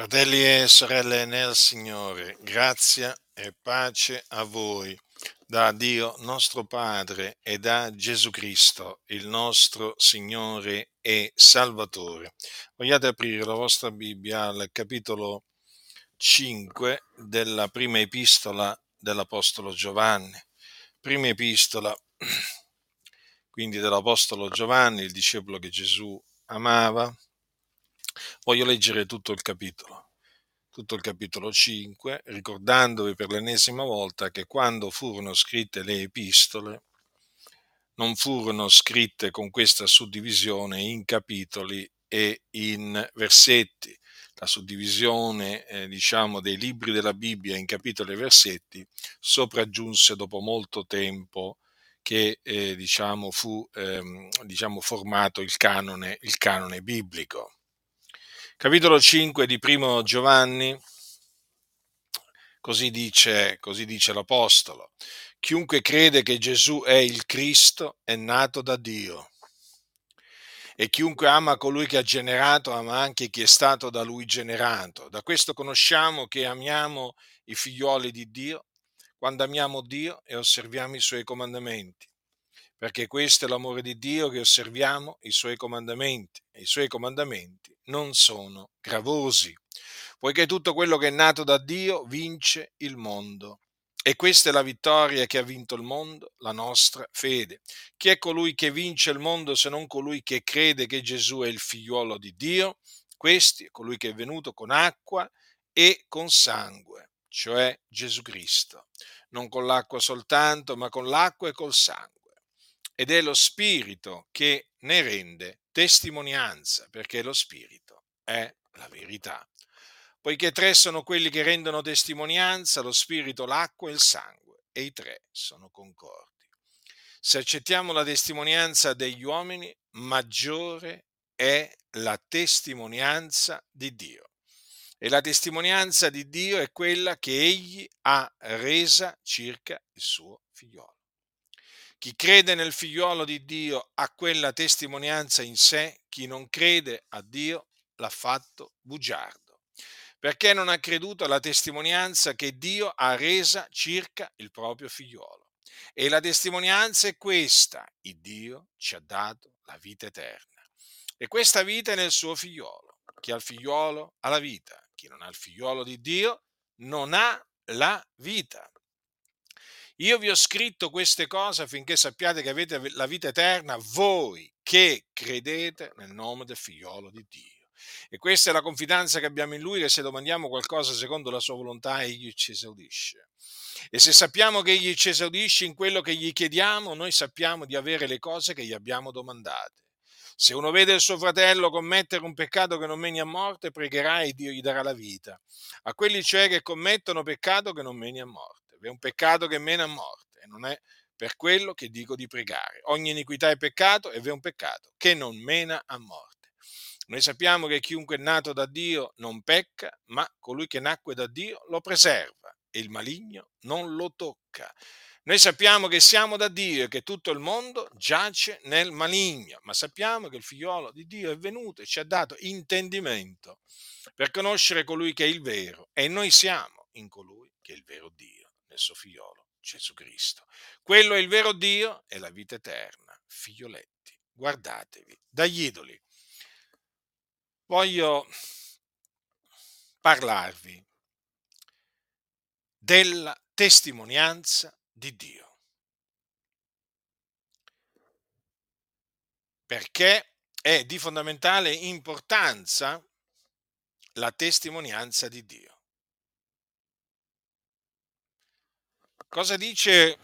Fratelli e sorelle nel Signore, grazia e pace a voi, da Dio nostro Padre e da Gesù Cristo, il nostro Signore e Salvatore. Vogliate aprire la vostra Bibbia al capitolo 5 della prima epistola dell'Apostolo Giovanni. Prima epistola, quindi dell'Apostolo Giovanni, il discepolo che Gesù amava. Voglio leggere tutto il capitolo 5, ricordandovi per l'ennesima volta che quando furono scritte le epistole non furono scritte con questa suddivisione in capitoli e in versetti. La suddivisione, dei libri della Bibbia in capitoli e versetti sopraggiunse dopo molto tempo che fu formato il canone biblico. Capitolo 5 di Primo Giovanni, così dice l'Apostolo: chiunque crede che Gesù è il Cristo è nato da Dio, e chiunque ama colui che ha generato ama anche chi è stato da lui generato. Da questo conosciamo che amiamo i figlioli di Dio, quando amiamo Dio e osserviamo i suoi comandamenti. Perché questo è l'amore di Dio, che osserviamo i suoi comandamenti, e i suoi comandamenti non sono gravosi, poiché tutto quello che è nato da Dio vince il mondo. E questa è la vittoria che ha vinto il mondo, la nostra fede. Chi è colui che vince il mondo se non colui che crede che Gesù è il figliuolo di Dio? Questi è colui che è venuto con acqua e con sangue, cioè Gesù Cristo. Non con l'acqua soltanto, ma con l'acqua e col sangue. Ed è lo Spirito che ne rende testimonianza, perché lo Spirito è la verità. Poiché tre sono quelli che rendono testimonianza, lo Spirito, l'acqua e il sangue, e i tre sono concordi. Se accettiamo la testimonianza degli uomini, maggiore è la testimonianza di Dio. E la testimonianza di Dio è quella che Egli ha resa circa il suo figliolo. Chi crede nel figliuolo di Dio ha quella testimonianza in sé, chi non crede a Dio l'ha fatto bugiardo, perché non ha creduto alla testimonianza che Dio ha resa circa il proprio figliuolo. E la testimonianza è questa: il Dio ci ha dato la vita eterna. E questa vita è nel suo figliuolo. Chi ha il figliuolo ha la vita, chi non ha il figliuolo di Dio non ha la vita. Io vi ho scritto queste cose affinché sappiate che avete la vita eterna, voi che credete nel nome del figliolo di Dio. E questa è la confidenza che abbiamo in Lui, che se domandiamo qualcosa secondo la sua volontà, Egli ci esaudisce. E se sappiamo che Egli ci esaudisce in quello che gli chiediamo, noi sappiamo di avere le cose che gli abbiamo domandate. Se uno vede il suo fratello commettere un peccato che non meni a morte, pregherà e Dio gli darà la vita. A quelli cioè che commettono peccato che non meni a morte. È un peccato che mena a morte, e non è per quello che dico di pregare. Ogni iniquità è peccato, e v'è un peccato che non mena a morte. Noi sappiamo che chiunque è nato da Dio non pecca, ma colui che nacque da Dio lo preserva, e il maligno non lo tocca. Noi sappiamo che siamo da Dio e che tutto il mondo giace nel maligno, ma sappiamo che il figliolo di Dio è venuto e ci ha dato intendimento per conoscere colui che è il vero, e noi siamo in colui che è il vero Dio, nel suo figliolo Gesù Cristo. Quello è il vero Dio e la vita eterna. Figlioletti, guardatevi dagli idoli. Voglio parlarvi della testimonianza di Dio. Perché è di fondamentale importanza la testimonianza di Dio. Cosa dice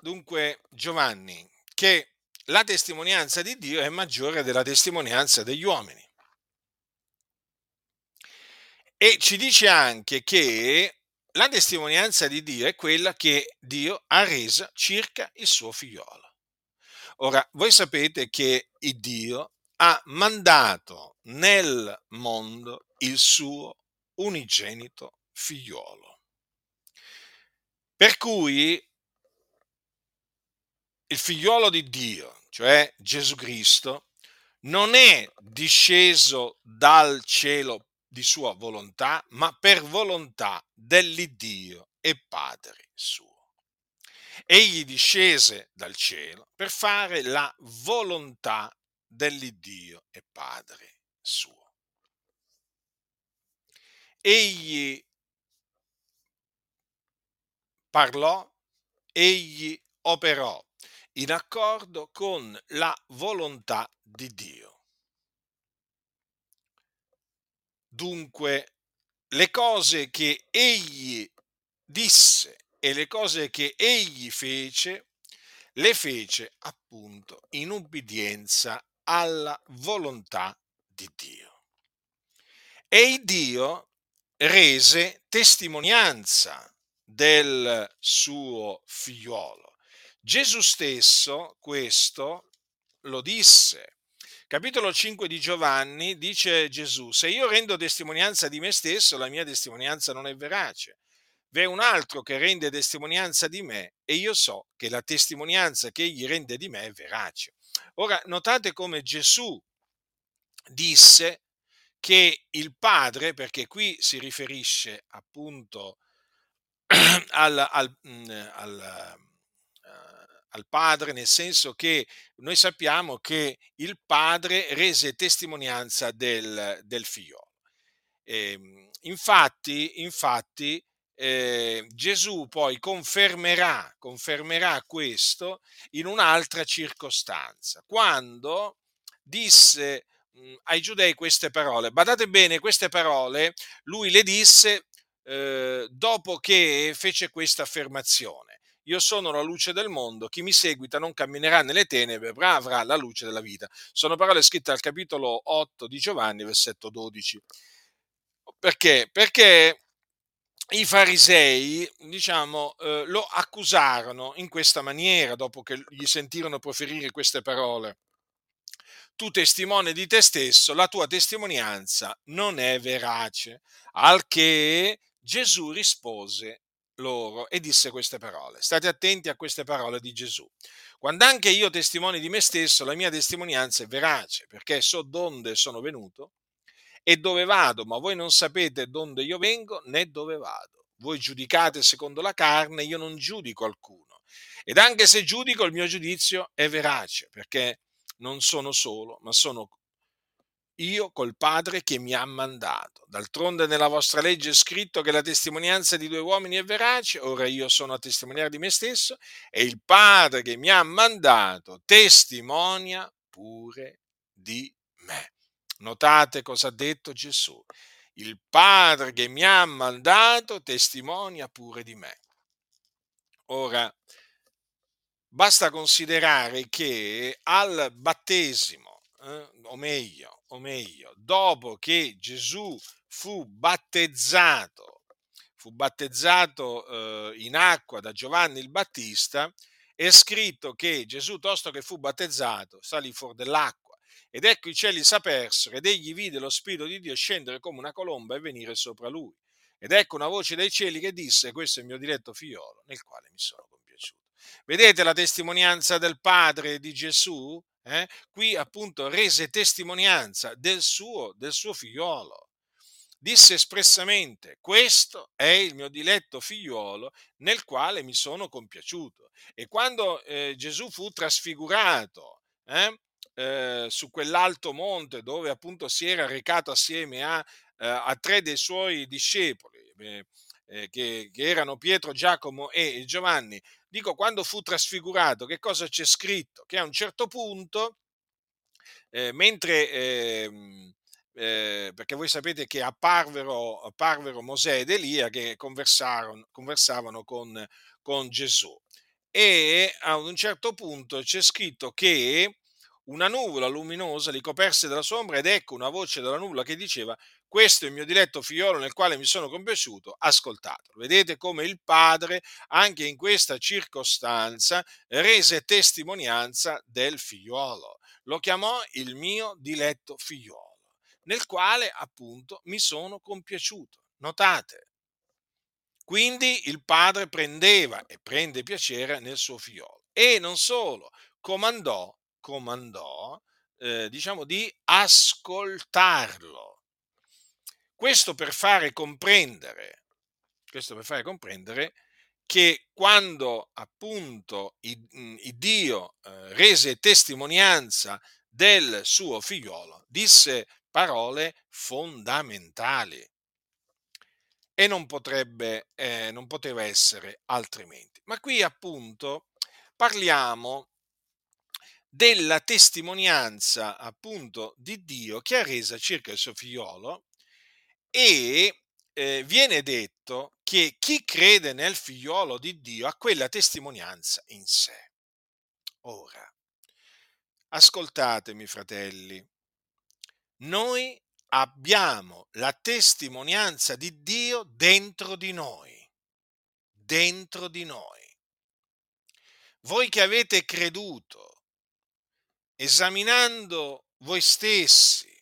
dunque Giovanni? Che la testimonianza di Dio è maggiore della testimonianza degli uomini. E ci dice anche che la testimonianza di Dio è quella che Dio ha resa circa il suo figliolo. Ora, voi sapete che il Dio ha mandato nel mondo il suo unigenito figliolo. Per cui il figliolo di Dio, cioè Gesù Cristo, non è disceso dal cielo di sua volontà, ma per volontà dell'Iddio e Padre suo. Egli discese dal cielo per fare la volontà dell'Iddio e Padre suo. Egli parlò, egli operò in accordo con la volontà di Dio. Dunque, le cose che egli disse e le cose che egli fece, le fece appunto in ubbidienza alla volontà di Dio. E Dio rese testimonianza del suo figliuolo. Gesù stesso questo lo disse. Capitolo 5 di Giovanni dice Gesù: se io rendo testimonianza di me stesso, la mia testimonianza non è verace. V'è un altro che rende testimonianza di me e io so che la testimonianza che egli rende di me è verace. Ora, notate come Gesù disse che il Padre, perché qui si riferisce appunto al Padre, nel senso che noi sappiamo che il Padre rese testimonianza del figliolo. Infatti, Gesù poi confermerà questo in un'altra circostanza, quando disse ai giudei queste parole. Badate bene, queste parole lui le disse dopo che fece questa affermazione: io sono la luce del mondo, chi mi seguita non camminerà nelle tenebre, ma avrà la luce della vita. Sono parole scritte al capitolo 8 di Giovanni, versetto 12. Perché? Perché i farisei, lo accusarono in questa maniera dopo che gli sentirono proferire queste parole: tu testimone di te stesso, la tua testimonianza non è verace. Al che Gesù rispose loro e disse queste parole. State attenti a queste parole di Gesù: quando anche io testimoni di me stesso, la mia testimonianza è verace, perché so d'onde sono venuto e dove vado, ma voi non sapete d'onde io vengo né dove vado. Voi giudicate secondo la carne, io non giudico alcuno, ed anche se giudico, il mio giudizio è verace, perché non sono solo, ma sono io col Padre che mi ha mandato. D'altronde nella vostra legge è scritto che la testimonianza di due uomini è verace. Ora io sono a testimoniare di me stesso e il Padre che mi ha mandato testimonia pure di me. Notate cosa ha detto Gesù: il Padre che mi ha mandato testimonia pure di me. Ora, basta considerare che al battesimo, o meglio, dopo che Gesù fu battezzato in acqua da Giovanni il Battista, è scritto che Gesù, tosto che fu battezzato, salì fuori dell'acqua, ed ecco i cieli s'apersero ed egli vide lo Spirito di Dio scendere come una colomba e venire sopra lui. Ed ecco una voce dai cieli che disse: questo è il mio diletto figliolo, nel quale mi sono compiaciuto. Vedete la testimonianza del Padre di Gesù? Qui appunto rese testimonianza del suo figliolo. Disse espressamente: questo è il mio diletto figliolo nel quale mi sono compiaciuto. E quando Gesù fu trasfigurato su quell'alto monte dove appunto si era recato assieme a tre dei suoi discepoli, che erano Pietro, Giacomo e Giovanni, quando fu trasfigurato, che cosa c'è scritto? Che a un certo punto, mentre perché voi sapete che apparvero Mosè ed Elia che conversavano con Gesù, e a un certo punto c'è scritto che una nuvola luminosa li coperse della sua ombra, ed ecco una voce dalla nuvola che diceva: questo è il mio diletto figliolo nel quale mi sono compiaciuto, ascoltatelo. Vedete come il Padre anche in questa circostanza rese testimonianza del figliolo. Lo chiamò il mio diletto figliolo nel quale appunto mi sono compiaciuto. Notate, quindi il Padre prendeva e prende piacere nel suo figliolo, e non solo, comandò di ascoltarlo. Questo per fare comprendere che quando appunto Dio rese testimonianza del suo figliolo, disse parole fondamentali e non poteva essere altrimenti. Ma qui appunto parliamo della testimonianza appunto di Dio che ha resa circa il suo figliolo e viene detto che chi crede nel figliolo di Dio ha quella testimonianza in sé. Ora, ascoltatemi fratelli, noi abbiamo la testimonianza di Dio dentro di noi. Voi che avete creduto, esaminando voi stessi,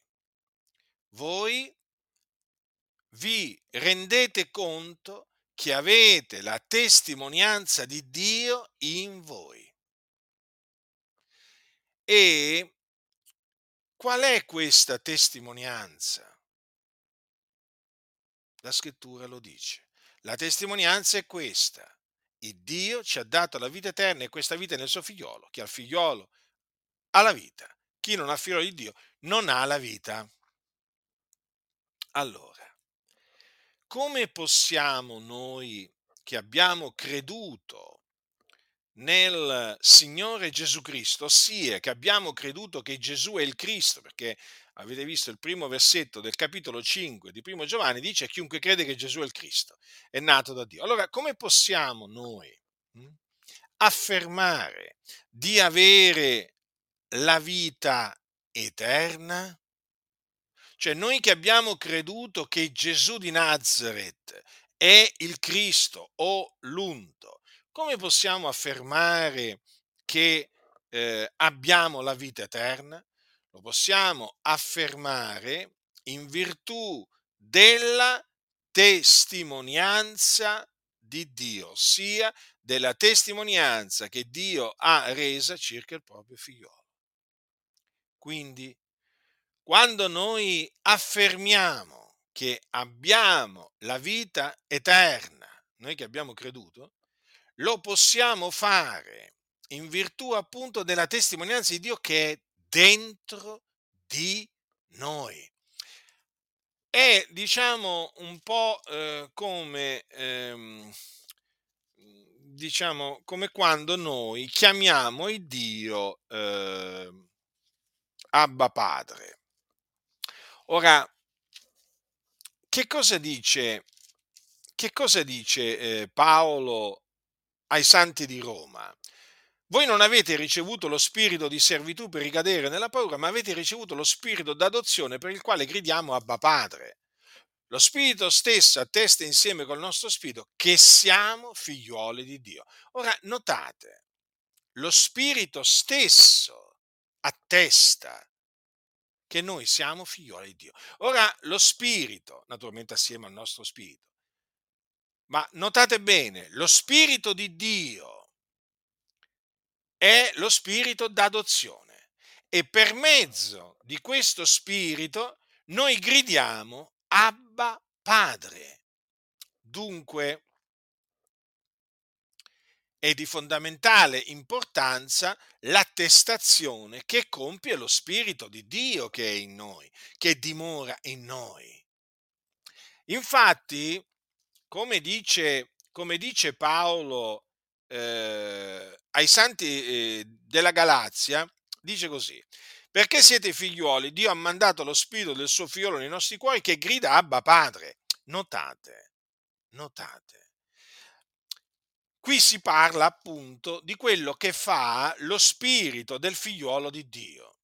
voi vi rendete conto che avete la testimonianza di Dio in voi. E qual è questa testimonianza? La Scrittura lo dice. La testimonianza è questa. Il Dio ci ha dato la vita eterna e questa vita è nel suo figliolo. Chi ha il figliolo ha la vita. Chi non ha il figlio di Dio non ha la vita. Allora, come possiamo noi che abbiamo creduto nel Signore Gesù Cristo, ossia che abbiamo creduto che Gesù è il Cristo, perché avete visto il primo versetto del capitolo 5 di Primo Giovanni, dice chiunque crede che Gesù è il Cristo è nato da Dio. Allora, come possiamo noi affermare di avere la vita eterna? Cioè noi che abbiamo creduto che Gesù di Nazaret è il Cristo o l'unto, come possiamo affermare che abbiamo la vita eterna? Lo possiamo affermare in virtù della testimonianza di Dio, ossia della testimonianza che Dio ha resa circa il proprio figliolo. Quindi, quando noi affermiamo che abbiamo la vita eterna, noi che abbiamo creduto, lo possiamo fare in virtù appunto della testimonianza di Dio che è dentro di noi. È, diciamo, un po' come quando noi chiamiamo il Dio Abba Padre. Ora, che cosa dice Paolo ai Santi di Roma? Voi non avete ricevuto lo spirito di servitù per ricadere nella paura, ma avete ricevuto lo spirito d'adozione per il quale gridiamo Abba Padre. Lo spirito stesso attesta insieme col nostro spirito che siamo figlioli di Dio. Ora, notate, lo spirito stesso attesta che noi siamo figlioli di Dio. Ora, lo spirito, naturalmente assieme al nostro spirito, ma notate bene, lo spirito di Dio è lo spirito d'adozione e per mezzo di questo spirito noi gridiamo Abba Padre. Dunque è di fondamentale importanza l'attestazione che compie lo spirito di Dio che è in noi, che dimora in noi. Infatti, come dice Paolo ai santi della Galazia, dice così: perché siete figlioli, Dio ha mandato lo spirito del suo figliolo nei nostri cuori che grida Abba Padre. Notate, qui si parla appunto di quello che fa lo spirito del figliolo di Dio.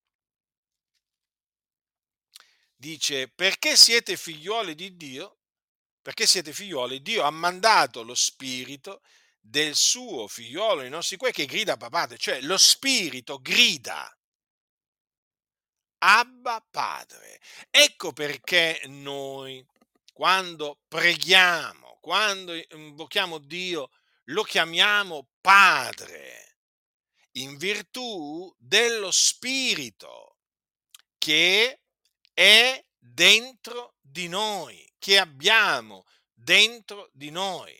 Dice: perché siete figlioli di Dio, perché siete figlioli, Dio ha mandato lo spirito del suo figliolo nei nostri cuori che grida Abba Padre, cioè lo spirito grida Abba Padre. Ecco perché noi quando preghiamo, quando invochiamo Dio, lo chiamiamo Padre in virtù dello spirito che è dentro di noi, che abbiamo dentro di noi.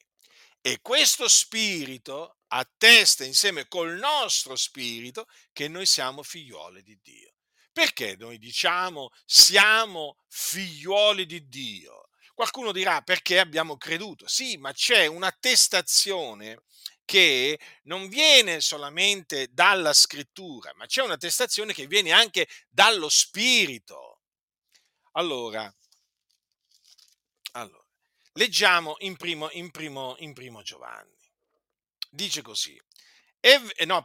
E questo spirito attesta insieme col nostro spirito che noi siamo figlioli di Dio. Perché noi diciamo siamo figlioli di Dio? Qualcuno dirà perché abbiamo creduto. Sì, ma c'è un'attestazione che non viene solamente dalla scrittura, ma c'è un'attestazione che viene anche dallo spirito. Allora leggiamo in primo Giovanni. Dice così. In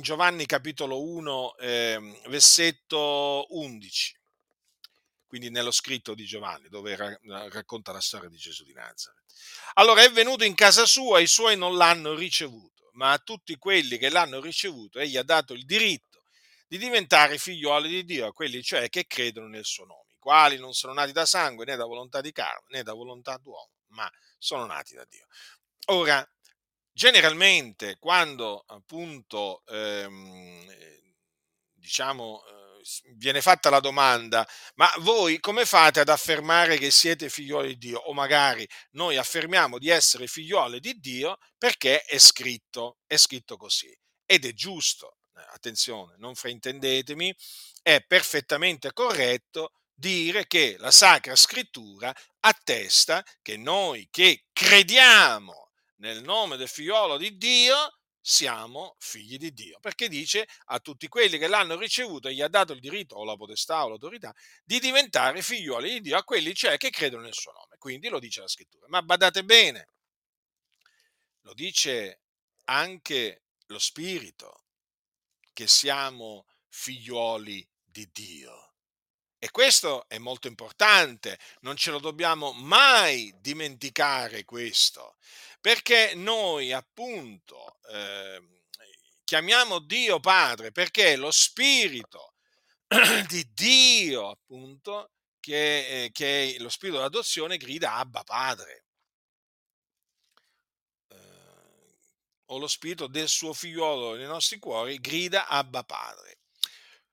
Giovanni capitolo 1, versetto 11. Quindi nello scritto di Giovanni, dove racconta la storia di Gesù di Nazaret. Allora è venuto in casa sua, i suoi non l'hanno ricevuto, ma a tutti quelli che l'hanno ricevuto egli ha dato il diritto di diventare figlioli di Dio, a quelli cioè che credono nel suo nome, i quali non sono nati da sangue, né da volontà di carne, né da volontà d'uomo, ma sono nati da Dio. Ora, generalmente, quando appunto viene fatta la domanda, ma voi come fate ad affermare che siete figlioli di Dio? O magari noi affermiamo di essere figlioli di Dio perché è scritto così, ed è giusto, attenzione, non fraintendetemi, è perfettamente corretto dire che la Sacra Scrittura attesta che noi che crediamo nel nome del figliolo di Dio siamo figli di Dio, perché dice a tutti quelli che l'hanno ricevuto gli ha dato il diritto o la potestà o l'autorità di diventare figlioli di Dio, a quelli cioè che credono nel suo nome. Quindi lo dice la scrittura, ma badate bene, lo dice anche lo spirito, che siamo figlioli di Dio, e questo è molto importante, non ce lo dobbiamo mai dimenticare questo, perché noi appunto chiamiamo Dio Padre perché lo Spirito di Dio, appunto, che è lo Spirito d'adozione, grida Abba Padre, o lo Spirito del suo figliolo nei nostri cuori grida Abba Padre.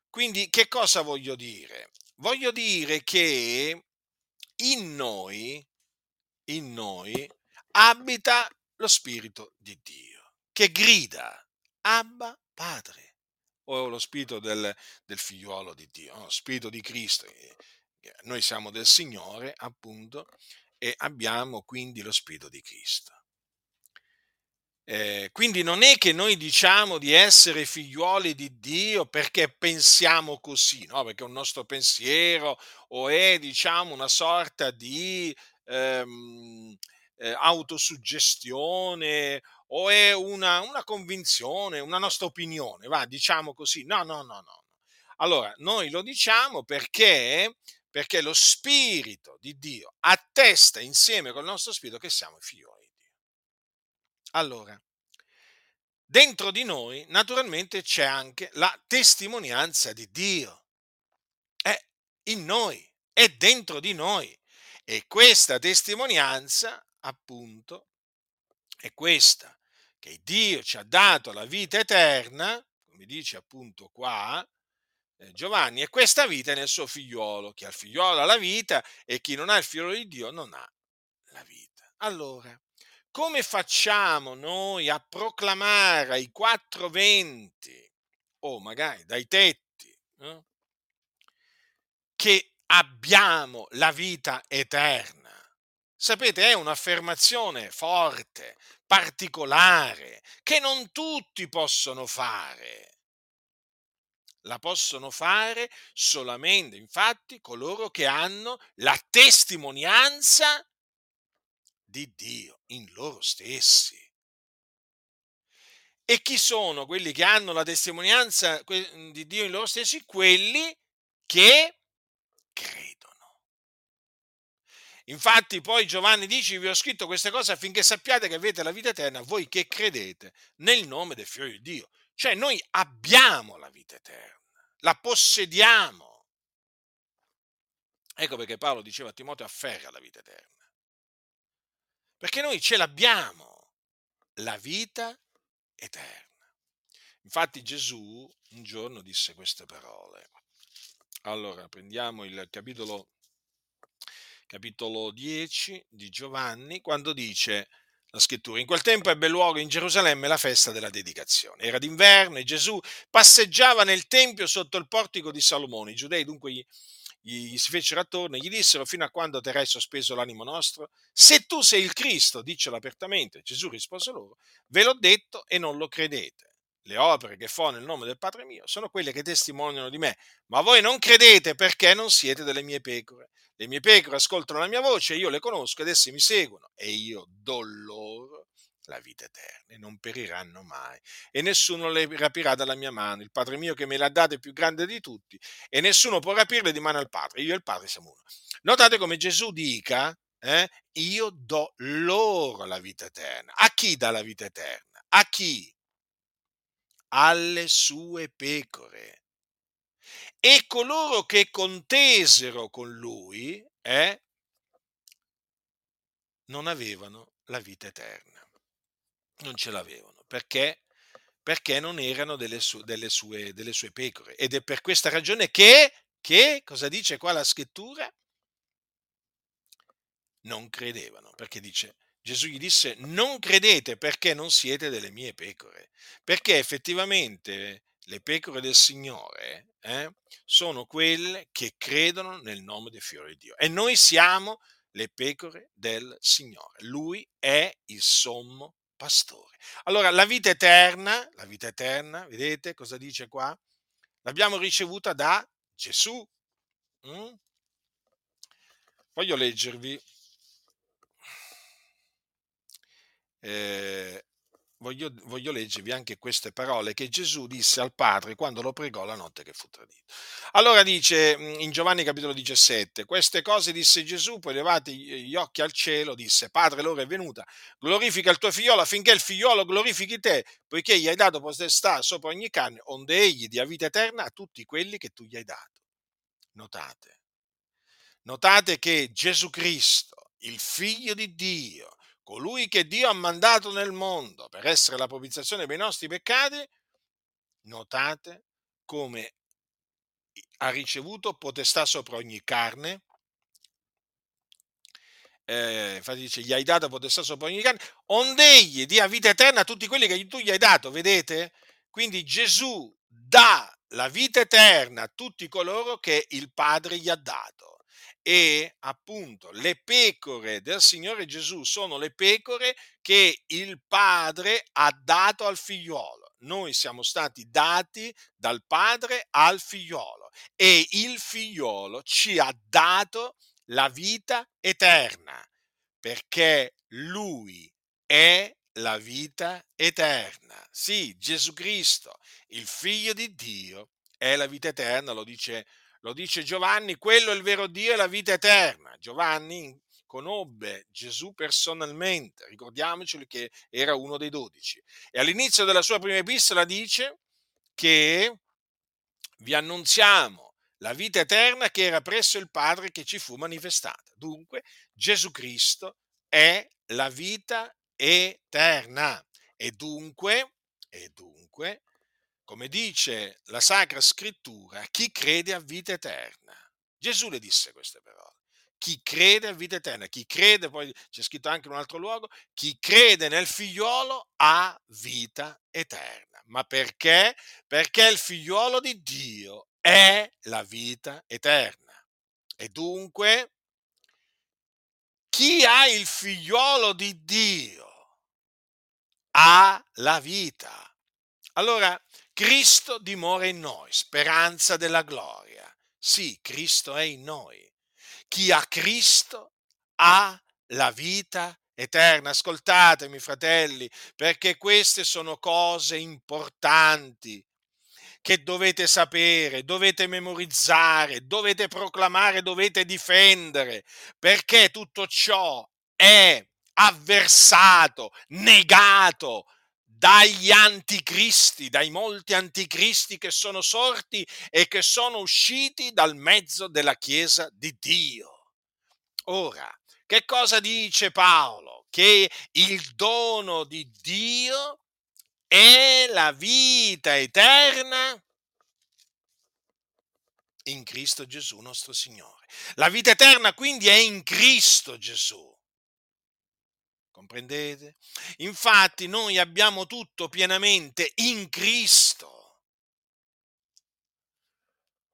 Quindi che cosa voglio dire? Voglio dire che in noi abita lo Spirito di Dio, che grida Abba Padre, o lo Spirito del figliolo di Dio, lo Spirito di Cristo. Noi siamo del Signore, appunto, e abbiamo quindi lo Spirito di Cristo. Quindi non è che noi diciamo di essere figlioli di Dio perché pensiamo così, no? Perché un nostro pensiero o è, diciamo, una sorta di autosuggestione, o è una convinzione, una nostra opinione, diciamo così. No. Allora, noi lo diciamo perché lo Spirito di Dio attesta insieme col nostro spirito che siamo figlioli di Dio. Allora, dentro di noi naturalmente c'è anche la testimonianza di Dio. È in noi, è dentro di noi, e questa testimonianza, appunto, è questa, che Dio ci ha dato la vita eterna, come dice appunto qua Giovanni, e questa vita è nel suo figliolo. Chi ha il figliolo ha la vita, e chi non ha il figliolo di Dio non ha la vita. Allora, come facciamo noi a proclamare ai quattro venti, o magari dai tetti, che abbiamo la vita eterna? Sapete, è un'affermazione forte, particolare, che non tutti possono fare. La possono fare solamente, infatti, coloro che hanno la testimonianza di Dio in loro stessi. E chi sono quelli che hanno la testimonianza di Dio in loro stessi? Quelli che credono. Infatti poi Giovanni dice: vi ho scritto queste cose affinché sappiate che avete la vita eterna, voi che credete nel nome del Figlio di Dio. Cioè noi abbiamo la vita eterna, la possediamo. Ecco perché Paolo diceva a Timoteo: afferra la vita eterna. Perché noi ce l'abbiamo, la vita eterna. Infatti Gesù un giorno disse queste parole. Allora, prendiamo il capitolo capitolo 10 di Giovanni, quando dice la scrittura: in quel tempo ebbe luogo in Gerusalemme la festa della dedicazione. Era d'inverno e Gesù passeggiava nel tempio sotto il portico di Salomone. I giudei dunque gli si fecero attorno e gli dissero: fino a quando terrai sospeso l'animo nostro? Se tu sei il Cristo, diccelo apertamente. Gesù rispose loro: ve l'ho detto e non lo credete. Le opere che fo nel nome del Padre mio sono quelle che testimoniano di me, ma voi non credete perché non siete delle mie pecore. Le mie pecore ascoltano la mia voce, io le conosco ed esse mi seguono, e io do loro la vita eterna e non periranno mai, e nessuno le rapirà dalla mia mano. Il Padre mio che me l'ha dato è più grande di tutti, e nessuno può rapirle di mano al Padre. Io e il Padre siamo uno. Notate come Gesù dica: io do loro la vita eterna. A chi dà la vita eterna? A chi? Alle sue pecore. E coloro che contesero con lui non avevano la vita eterna, non ce l'avevano, perché non erano delle sue pecore. Ed è per questa ragione che cosa dice qua la scrittura? Non credevano, perché dice Gesù gli disse: non credete perché non siete delle mie pecore, perché effettivamente le pecore del Signore sono quelle che credono nel nome del Figlio di Dio, e noi siamo le pecore del Signore. Lui è il sommo pastore. Allora la vita eterna, vedete cosa dice qua? L'abbiamo ricevuta da Gesù. Voglio leggervi voglio leggervi anche queste parole che Gesù disse al Padre quando lo pregò la notte che fu tradito. Allora dice in Giovanni capitolo 17: queste cose disse Gesù, poi levati gli occhi al cielo disse: Padre, l'ora è venuta, glorifica il tuo figliolo affinché il figliolo glorifichi te, poiché gli hai dato potestà sopra ogni carne, onde egli dia vita eterna a tutti quelli che tu gli hai dato. Notate che Gesù Cristo, il Figlio di Dio, colui che Dio ha mandato nel mondo per essere la propiziazione per i nostri peccati, notate come ha ricevuto potestà sopra ogni carne. Infatti dice: gli hai dato potestà sopra ogni carne, onde egli dia vita eterna a tutti quelli che tu gli hai dato. Vedete? Quindi Gesù dà la vita eterna a tutti coloro che il Padre gli ha dato. E appunto le pecore del Signore Gesù sono le pecore che il Padre ha dato al figliolo. Noi siamo stati dati dal Padre al figliolo e il figliolo ci ha dato la vita eterna, perché lui è la vita eterna. Sì, Gesù Cristo, il Figlio di Dio, è la vita eterna, lo dice Giovanni, quello è il vero Dio e la vita eterna. Giovanni conobbe Gesù personalmente, ricordiamocelo che era uno dei 12. E all'inizio della sua prima epistola dice che vi annunziamo la vita eterna che era presso il Padre, che ci fu manifestata. Dunque Gesù Cristo è la vita eterna. E dunque, come dice la Sacra Scrittura, chi crede ha vita eterna. Gesù le disse queste parole. Chi crede ha vita eterna. Chi crede, poi c'è scritto anche in un altro luogo, chi crede nel figliolo ha vita eterna. Ma perché? Perché il figliolo di Dio è la vita eterna. E dunque, chi ha il figliolo di Dio ha la vita. Allora, Cristo dimora in noi, speranza della gloria. Sì, Cristo è in noi. Chi ha Cristo ha la vita eterna. Ascoltatemi, fratelli, perché queste sono cose importanti che dovete sapere, dovete memorizzare, dovete proclamare, dovete difendere, perché tutto ciò è avversato, negato dagli anticristi, dai molti anticristi che sono sorti e che sono usciti dal mezzo della Chiesa di Dio. Ora, che cosa dice Paolo? Che il dono di Dio è la vita eterna in Cristo Gesù nostro Signore. La vita eterna quindi è in Cristo Gesù. Comprendete? Infatti noi abbiamo tutto pienamente in Cristo.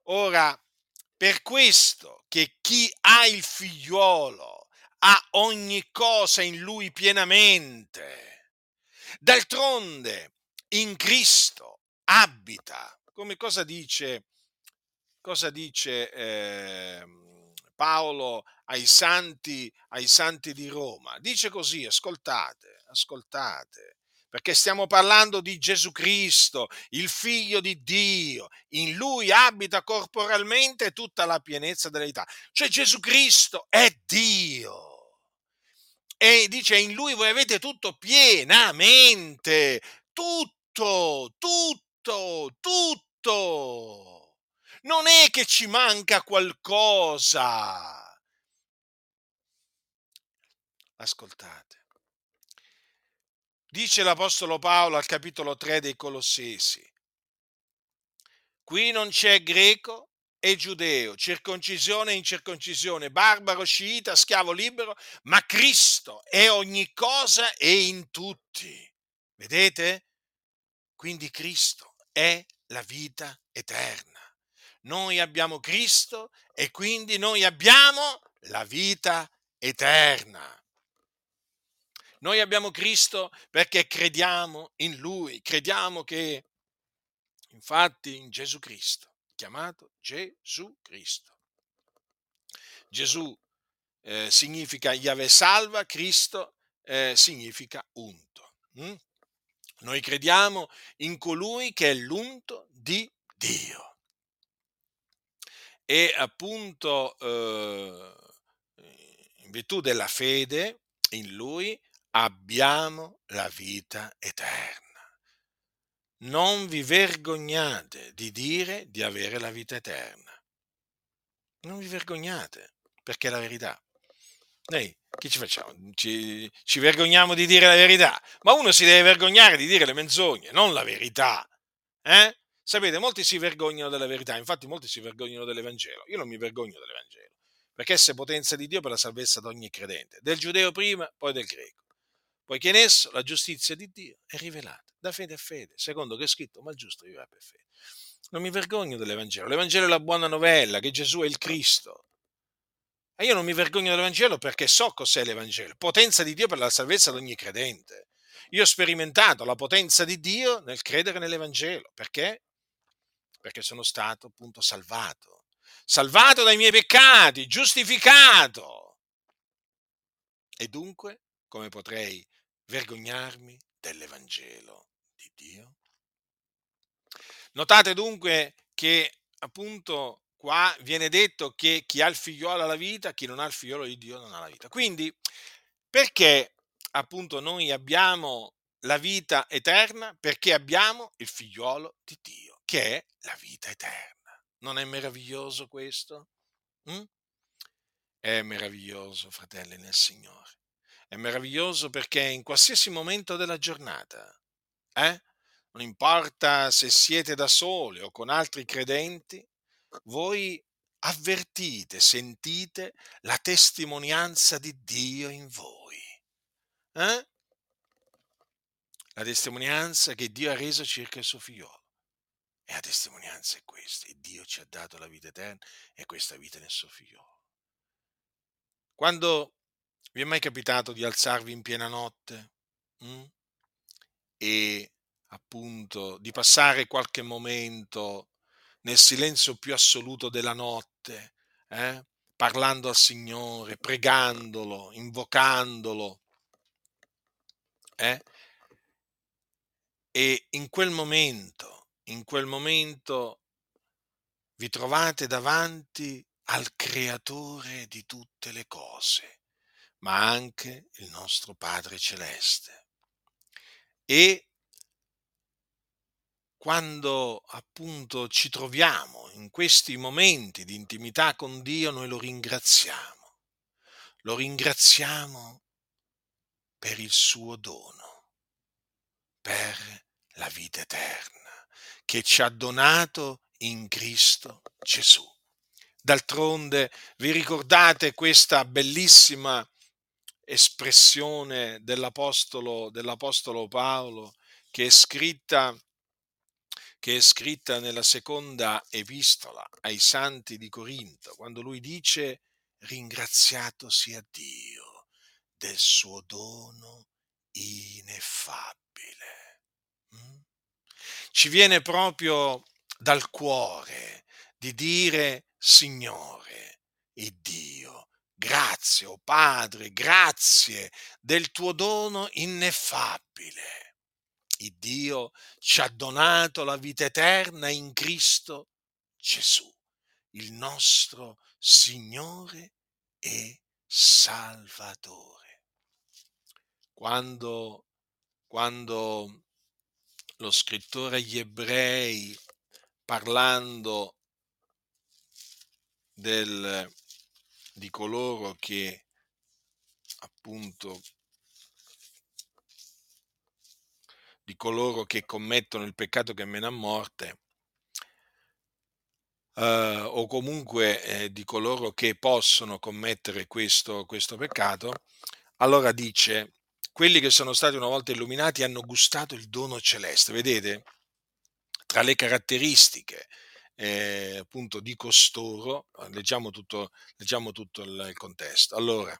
Ora, per questo che chi ha il figliuolo ha ogni cosa in lui pienamente. D'altronde in Cristo abita. Come cosa dice Paolo ai santi di Roma? Dice così, ascoltate, perché stiamo parlando di Gesù Cristo, il Figlio di Dio. In lui abita corporalmente tutta la pienezza della deità. Cioè Gesù Cristo è Dio. E dice, in lui voi avete tutto pienamente, tutto. Non è che ci manca qualcosa. Ascoltate. Dice l'Apostolo Paolo al capitolo 3 dei Colossesi: qui non c'è greco e giudeo, circoncisione e incirconcisione, barbaro, sciita, schiavo libero, ma Cristo è ogni cosa e in tutti. Vedete? Quindi Cristo è la vita eterna. Noi abbiamo Cristo e quindi noi abbiamo la vita eterna. Noi abbiamo Cristo perché crediamo in Lui, crediamo che, infatti, in Gesù Cristo, chiamato Gesù Cristo. Gesù significa Yahweh salva, Cristo significa unto. Noi crediamo in colui che è l'unto di Dio. E appunto in virtù della fede in Lui abbiamo la vita eterna. Non vi vergognate di dire di avere la vita eterna. Non vi vergognate, perché è la verità. Noi che ci facciamo? Ci vergogniamo di dire la verità, ma uno si deve vergognare di dire le menzogne, non la verità. Sapete, molti si vergognano della verità, infatti molti si vergognano dell'Evangelo. Io non mi vergogno dell'Evangelo, perché essa è potenza di Dio per la salvezza di ogni credente, del giudeo prima, poi del greco, poiché in esso la giustizia di Dio è rivelata da fede a fede, secondo che è scritto, ma il giusto vivrà per fede. Non mi vergogno dell'Evangelo, l'Evangelo è la buona novella, che Gesù è il Cristo. E io non mi vergogno dell'Evangelo perché so cos'è l'Evangelo, potenza di Dio per la salvezza di ogni credente. Io ho sperimentato la potenza di Dio nel credere nell'Evangelo, perché? Perché sono stato appunto salvato dai miei peccati, giustificato. E dunque, come potrei vergognarmi dell'Evangelo di Dio? Notate dunque che appunto qua viene detto che chi ha il figliolo ha la vita, chi non ha il figliolo di Dio non ha la vita. Quindi, perché appunto noi abbiamo la vita eterna? Perché abbiamo il figliolo di Dio, che è la vita eterna. Non è meraviglioso questo? È meraviglioso, fratelli nel Signore. È meraviglioso perché in qualsiasi momento della giornata, non importa se siete da soli o con altri credenti, voi avvertite, sentite la testimonianza di Dio in voi. La testimonianza che Dio ha reso circa il suo figliolo. E la testimonianza è questa: e Dio ci ha dato la vita eterna e questa vita nel suo figliolo. Quando vi è mai capitato di alzarvi in piena notte e appunto di passare qualche momento nel silenzio più assoluto della notte, parlando al Signore, pregandolo, invocandolo, e in quel momento vi trovate davanti al creatore di tutte le cose, ma anche il nostro Padre Celeste. E quando appunto ci troviamo in questi momenti di intimità con Dio, noi lo ringraziamo per il suo dono, per la vita eterna che ci ha donato in Cristo Gesù. D'altronde vi ricordate questa bellissima espressione dell'Apostolo Paolo che è scritta nella seconda epistola ai Santi di Corinto, quando lui dice: ringraziato sia Dio del suo dono ineffabile. Ci viene proprio dal cuore di dire: Signore, e Dio, grazie, o Padre, grazie del tuo dono ineffabile. Il Dio ci ha donato la vita eterna in Cristo Gesù, il nostro Signore e Salvatore. Quando lo scrittore agli Ebrei, parlando di coloro che appunto di coloro che commettono il peccato che mena a morte, o comunque di coloro che possono commettere questo peccato, allora dice: quelli che sono stati una volta illuminati hanno gustato il dono celeste. Vedete, tra le caratteristiche appunto di costoro, leggiamo tutto il contesto. Allora,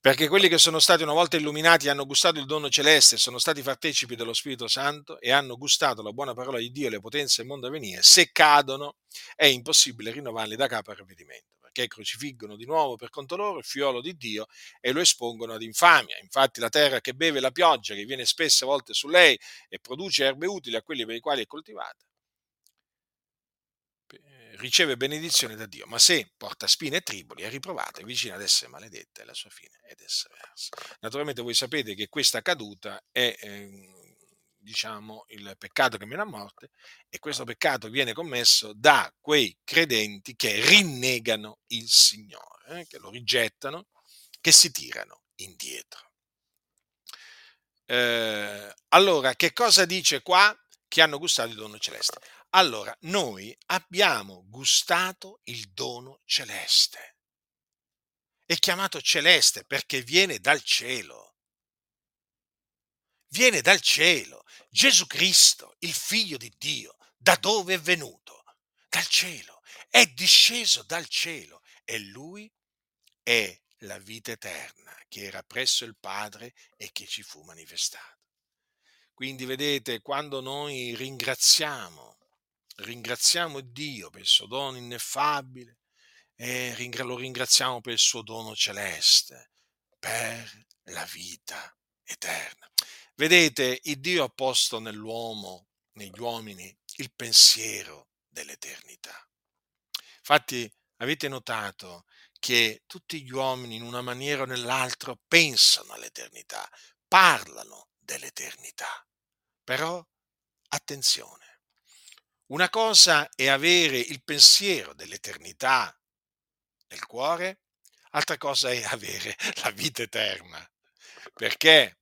perché quelli che sono stati una volta illuminati hanno gustato il dono celeste, sono stati partecipi dello Spirito Santo e hanno gustato la buona parola di Dio e le potenze del mondo a venire. Se cadono è impossibile rinnovarli da capo al ravvedimento, perché crocifiggono di nuovo per conto loro il figliolo di Dio e lo espongono ad infamia. Infatti la terra che beve la pioggia che viene spesse volte su lei e produce erbe utili a quelli per i quali è coltivata, riceve benedizione da Dio, ma se porta spine e triboli è riprovata e vicina ad essere maledetta, e la sua fine è perversa. Naturalmente voi sapete che questa caduta è il peccato che mena a morte, e questo peccato viene commesso da quei credenti che rinnegano il Signore, che lo rigettano, che si tirano indietro. Allora, che cosa dice qua? Che hanno gustato il dono celeste. Allora, noi abbiamo gustato il dono celeste. È chiamato celeste perché viene dal cielo. Viene dal cielo. Gesù Cristo, il Figlio di Dio, da dove è venuto? Dal cielo. È disceso dal cielo e lui è la vita eterna che era presso il Padre e che ci fu manifestata. Quindi vedete, quando noi ringraziamo Dio per il suo dono ineffabile e lo ringraziamo per il suo dono celeste, per la vita eterna. Vedete, il Dio ha posto negli uomini, il pensiero dell'eternità. Infatti, avete notato che tutti gli uomini, in una maniera o nell'altra, pensano all'eternità, parlano dell'eternità. Però, attenzione. Una cosa è avere il pensiero dell'eternità nel cuore, altra cosa è avere la vita eterna, perché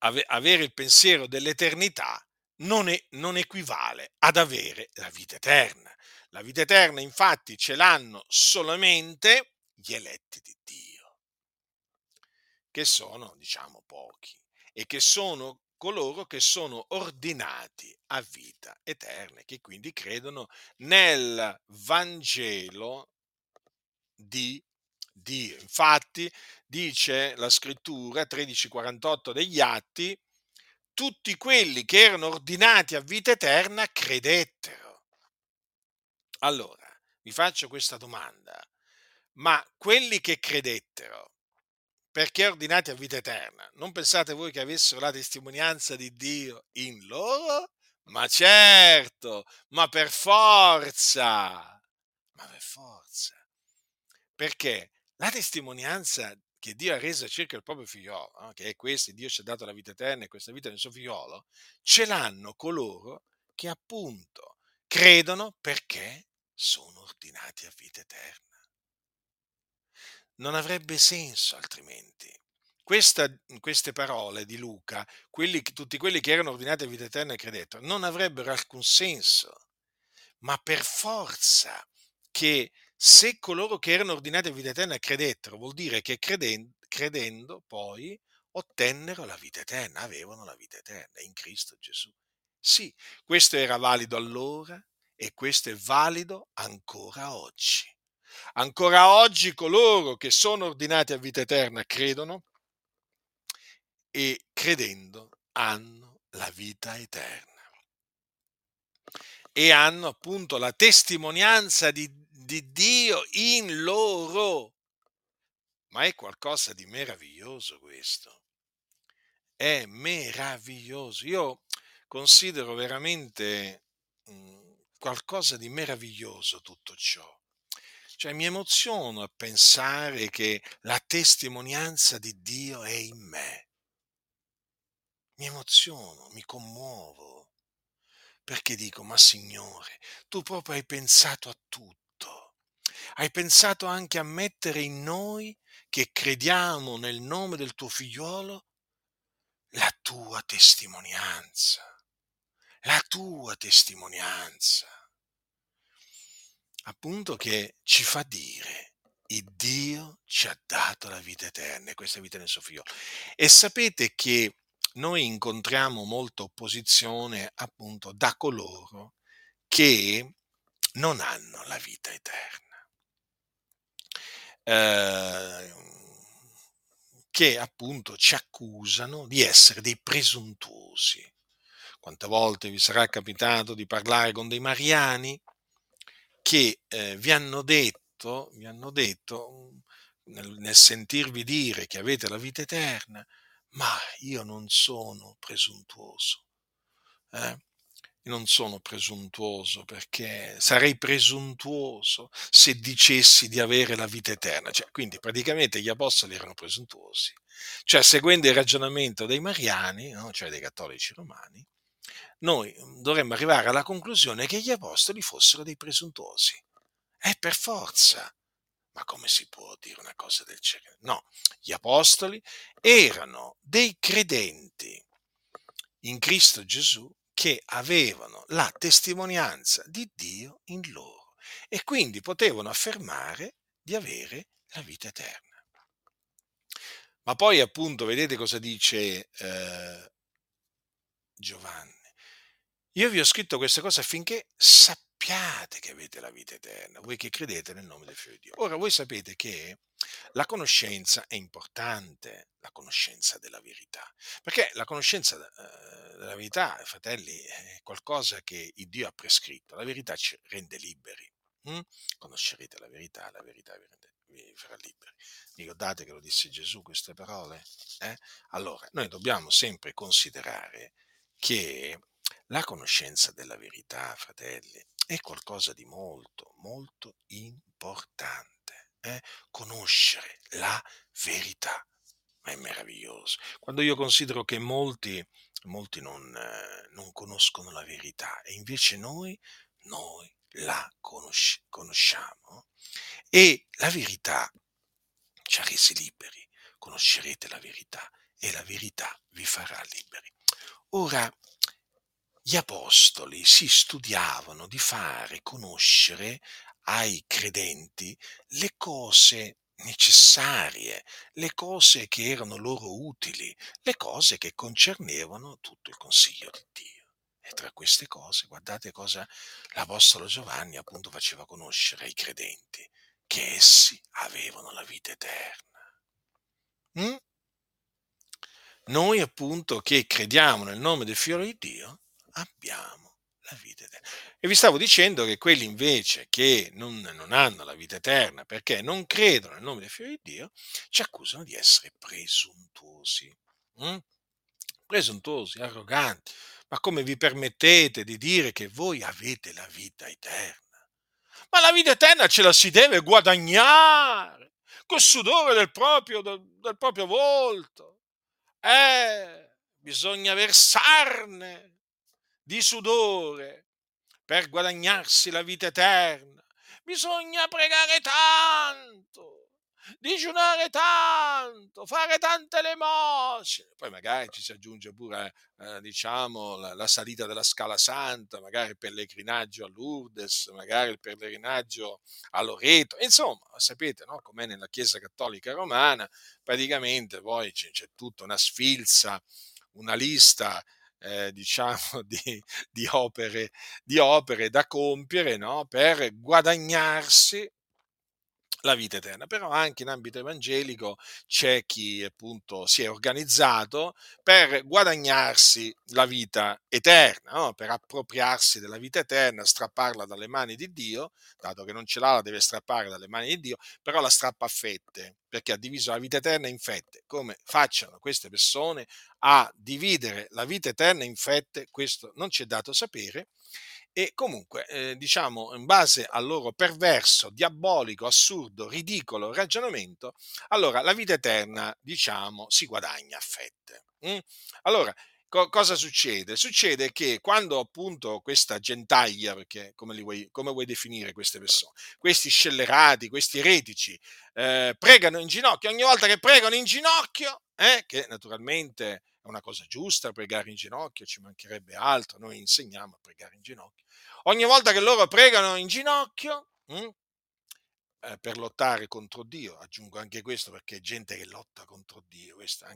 avere il pensiero dell'eternità non equivale ad avere la vita eterna. La vita eterna, infatti, ce l'hanno solamente gli eletti di Dio, che sono, pochi, e che sono coloro che sono ordinati a vita eterna, che quindi credono nel Vangelo di Dio. Infatti, dice la Scrittura, 13:48 degli Atti, tutti quelli che erano ordinati a vita eterna credettero. Allora, vi faccio questa domanda: ma quelli che credettero, perché ordinati a vita eterna, non pensate voi che avessero la testimonianza di Dio in loro? Ma certo, ma per forza, perché la testimonianza che Dio ha resa circa il proprio figliolo, che è questa: Dio ci ha dato la vita eterna e questa vita nel suo figliolo, ce l'hanno coloro che appunto credono perché sono ordinati a vita eterna. Non avrebbe senso altrimenti. Queste parole di Luca, tutti quelli che erano ordinati a vita eterna e credettero, non avrebbero alcun senso, ma per forza che se coloro che erano ordinati a vita eterna credettero, vuol dire che credendo poi ottennero la vita eterna, avevano la vita eterna in Cristo Gesù. Sì, questo era valido allora e questo è valido ancora oggi. Ancora oggi coloro che sono ordinati a vita eterna credono e credendo hanno la vita eterna. E hanno appunto la testimonianza di Dio in loro. Ma è qualcosa di meraviglioso questo. È meraviglioso. Io considero veramente qualcosa di meraviglioso tutto ciò. Cioè mi emoziono a pensare che la testimonianza di Dio è in me. Mi emoziono, mi commuovo, perché dico, ma Signore, Tu proprio hai pensato a tutto, hai pensato anche a mettere in noi, che crediamo nel nome del Tuo figliolo, la Tua testimonianza, appunto che ci fa dire, il Dio ci ha dato la vita eterna, e questa vita nel Suo figliolo. E sapete che noi incontriamo molta opposizione appunto da coloro che non hanno la vita eterna, che appunto ci accusano di essere dei presuntuosi. Quante volte vi sarà capitato di parlare con dei mariani che vi hanno detto nel sentirvi dire che avete la vita eterna, ma io non sono presuntuoso, perché sarei presuntuoso se dicessi di avere la vita eterna. Cioè, quindi praticamente gli apostoli erano presuntuosi, cioè seguendo il ragionamento dei mariani, no? Cioè dei cattolici romani, noi dovremmo arrivare alla conclusione che gli apostoli fossero dei presuntuosi. Per forza. Ma come si può dire una cosa del genere? No, gli apostoli erano dei credenti in Cristo Gesù che avevano la testimonianza di Dio in loro e quindi potevano affermare di avere la vita eterna. Ma poi appunto vedete cosa dice Giovanni. Io vi ho scritto questa cosa affinché sappiate che avete la vita eterna, voi che credete nel nome del Figlio di Dio. Ora voi sapete che la conoscenza è importante, la conoscenza della verità, perché la conoscenza della verità, fratelli, è qualcosa che il Dio ha prescritto. La verità ci rende liberi. Conoscerete la verità vi farà liberi. Ricordate che lo disse Gesù queste parole? Allora, noi dobbiamo sempre considerare che la conoscenza della verità, fratelli, è qualcosa di molto, molto importante. Conoscere la verità. Ma è meraviglioso. Quando io considero che molti non conoscono la verità, e invece noi la conosciamo. E la verità ci ha resi liberi. Conoscerete la verità e la verità vi farà liberi. Ora, gli apostoli si studiavano di fare conoscere ai credenti le cose necessarie, le cose che erano loro utili, le cose che concernevano tutto il consiglio di Dio. E tra queste cose, guardate cosa l'apostolo Giovanni appunto faceva conoscere ai credenti, che essi avevano la vita eterna. Noi appunto che crediamo nel nome del Figlio di Dio, abbiamo la vita eterna. E vi stavo dicendo che quelli invece che non hanno la vita eterna perché non credono nel nome del Figlio di Dio ci accusano di essere presuntuosi, arroganti. Ma come vi permettete di dire che voi avete la vita eterna? Ma la vita eterna ce la si deve guadagnare col sudore del proprio volto. Bisogna versarne di sudore per guadagnarsi la vita eterna, bisogna pregare tanto, digiunare tanto, fare tante elemosine, poi magari ci si aggiunge pure diciamo la salita della Scala Santa, magari il pellegrinaggio a Lourdes, magari il pellegrinaggio a Loreto, insomma sapete, no? Com'è nella Chiesa Cattolica Romana, praticamente poi c'è tutta una sfilza, una lista diciamo di opere da compiere, no? Per guadagnarsi la vita eterna. Però anche in ambito evangelico c'è chi appunto si è organizzato per guadagnarsi la vita eterna, no? Per appropriarsi della vita eterna, strapparla dalle mani di Dio, dato che non ce l'ha, la deve strappare dalle mani di Dio, però la strappa a fette, perché ha diviso la vita eterna in fette. Come facciano queste persone a dividere la vita eterna in fette? Questo non ci è dato sapere. E comunque, diciamo, in base al loro perverso, diabolico, assurdo, ridicolo ragionamento, allora la vita eterna, diciamo, si guadagna a fette. Allora, cosa succede? Succede che quando appunto questa gentaglia, perché come vuoi definire queste persone, questi scellerati, questi eretici, pregano in ginocchio, ogni volta che pregano in ginocchio, che naturalmente è una cosa giusta pregare in ginocchio, ci mancherebbe altro, noi insegniamo a pregare in ginocchio, ogni volta che loro pregano in ginocchio, per lottare contro Dio, aggiungo anche questo perché è gente che lotta contro Dio, questo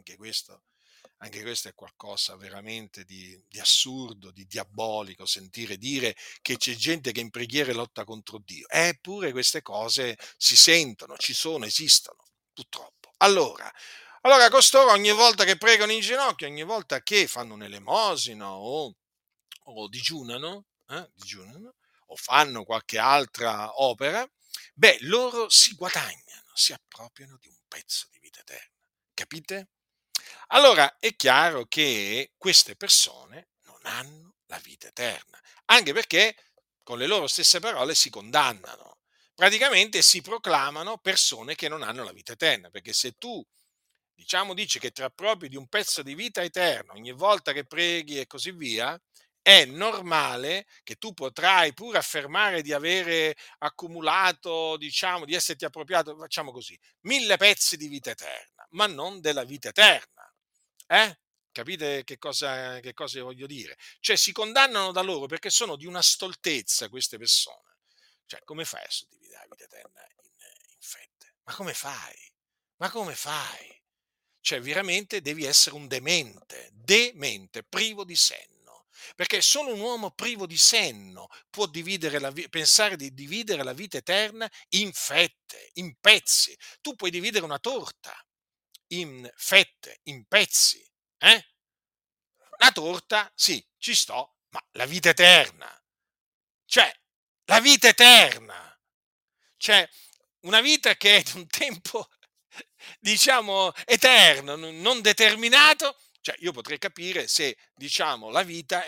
è qualcosa veramente di assurdo, di diabolico, sentire dire che c'è gente che in preghiera lotta contro Dio, eppure queste cose si sentono, ci sono, esistono, purtroppo. Allora, costoro ogni volta che pregano in ginocchio, ogni volta che fanno un'elemosina o digiunano, o fanno qualche altra opera, loro si guadagnano, si appropriano di un pezzo di vita eterna. Capite? Allora, è chiaro che queste persone non hanno la vita eterna, anche perché con le loro stesse parole si condannano. Praticamente si proclamano persone che non hanno la vita eterna, perché se tu dice che ti appropri di un pezzo di vita eterna ogni volta che preghi e così via, è normale che tu potrai pure affermare di avere accumulato, diciamo, di esserti appropriato, facciamo così, 1000 pezzi di vita eterna, ma non della vita eterna. Capite che cosa voglio dire? Cioè si condannano da loro perché sono di una stoltezza queste persone. Cioè come fai a suddividere la vita eterna in fette? Ma come fai? Cioè veramente devi essere un demente, privo di senno, perché solo un uomo privo di senno può pensare di dividere la vita eterna in fette, in pezzi. Tu puoi dividere una torta in fette, in pezzi, La torta, sì, ci sto, ma la vita eterna, cioè una vita che è di un tempo, diciamo, eterno, non determinato. Cioè io potrei capire se, diciamo, la vita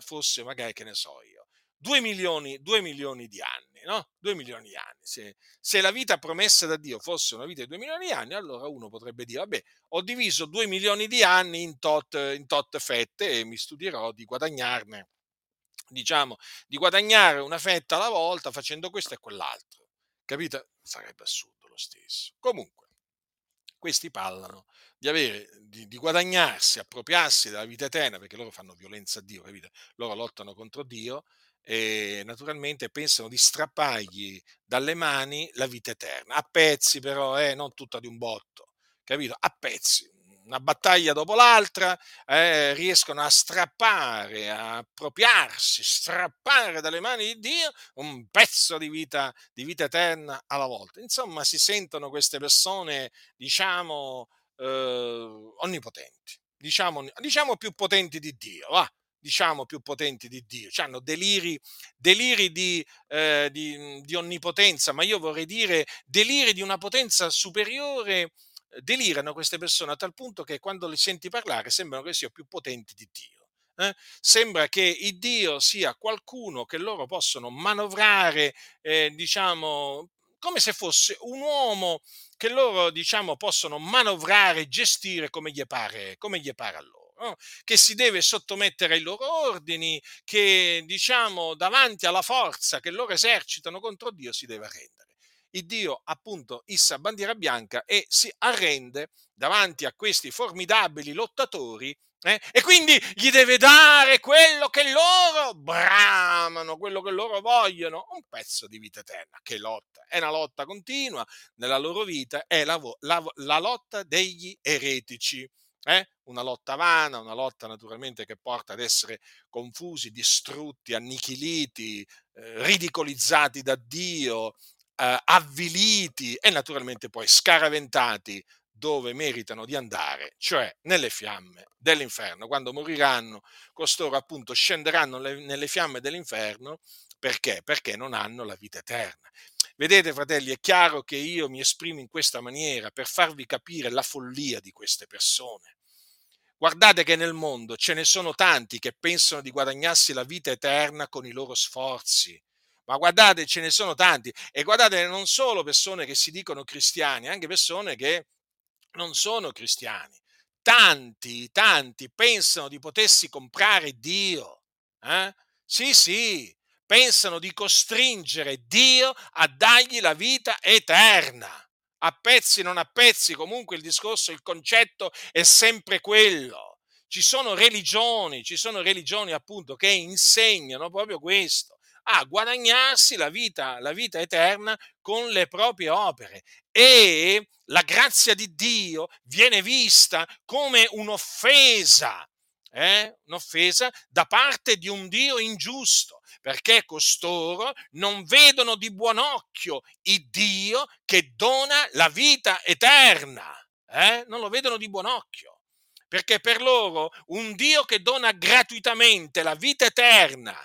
fosse, magari, che ne so io, 2 milioni di anni, no? 2 milioni di anni. Se la vita promessa da Dio fosse una vita di 2 milioni di anni, allora uno potrebbe dire, vabbè, ho diviso 2 milioni di anni in tot fette e mi studierò di guadagnarne, diciamo, di guadagnare una fetta alla volta facendo questo e quell'altro. Capito? Sarebbe assurdo lo stesso. Comunque, questi parlano di avere, di guadagnarsi, appropriarsi della vita eterna, perché loro fanno violenza a Dio, capite? Loro lottano contro Dio e naturalmente pensano di strappargli dalle mani la vita eterna, a pezzi però, non tutta di un botto, capito? A pezzi, una battaglia dopo l'altra, riescono a strappare, a appropriarsi, strappare dalle mani di Dio un pezzo di vita eterna alla volta. Insomma, si sentono queste persone, diciamo, onnipotenti, diciamo più potenti di Dio, va? Diciamo più potenti di Dio, cioè hanno deliri di onnipotenza, ma io vorrei dire deliri di una potenza superiore. Delirano queste persone a tal punto che quando li senti parlare sembrano che siano più potenti di Dio. Sembra che il Dio sia qualcuno che loro possono manovrare, diciamo, come se fosse un uomo che loro, diciamo, possono manovrare, gestire come gli pare a loro, no? Che si deve sottomettere ai loro ordini, che, diciamo, davanti alla forza che loro esercitano contro Dio si deve arrendere. Iddio appunto issa bandiera bianca e si arrende davanti a questi formidabili lottatori, e quindi gli deve dare quello che loro bramano, quello che loro vogliono, un pezzo di vita eterna. Che lotta! È una lotta continua nella loro vita, è la lotta degli eretici. Una lotta vana, una lotta naturalmente che porta ad essere confusi, distrutti, annichiliti, ridicolizzati da Dio, avviliti e naturalmente poi scaraventati dove meritano di andare, cioè nelle fiamme dell'inferno. Quando moriranno, costoro appunto scenderanno nelle fiamme dell'inferno. Perché? Perché non hanno la vita eterna. Vedete, fratelli, è chiaro che io mi esprimo in questa maniera per farvi capire la follia di queste persone. Guardate che nel mondo ce ne sono tanti che pensano di guadagnarsi la vita eterna con i loro sforzi. Ma guardate, ce ne sono tanti. E guardate, non solo persone che si dicono cristiani, anche persone che non sono cristiani. Tanti pensano di potersi comprare Dio. Sì. Pensano di costringere Dio a dargli la vita eterna. A pezzi, non a pezzi, comunque il discorso, il concetto è sempre quello. Ci sono religioni appunto che insegnano proprio questo, a guadagnarsi la vita eterna con le proprie opere. E la grazia di Dio viene vista come un'offesa. Un'offesa da parte di un Dio ingiusto, perché costoro non vedono di buon occhio il Dio che dona la vita eterna, non lo vedono di buon occhio, perché per loro un Dio che dona gratuitamente la vita eterna,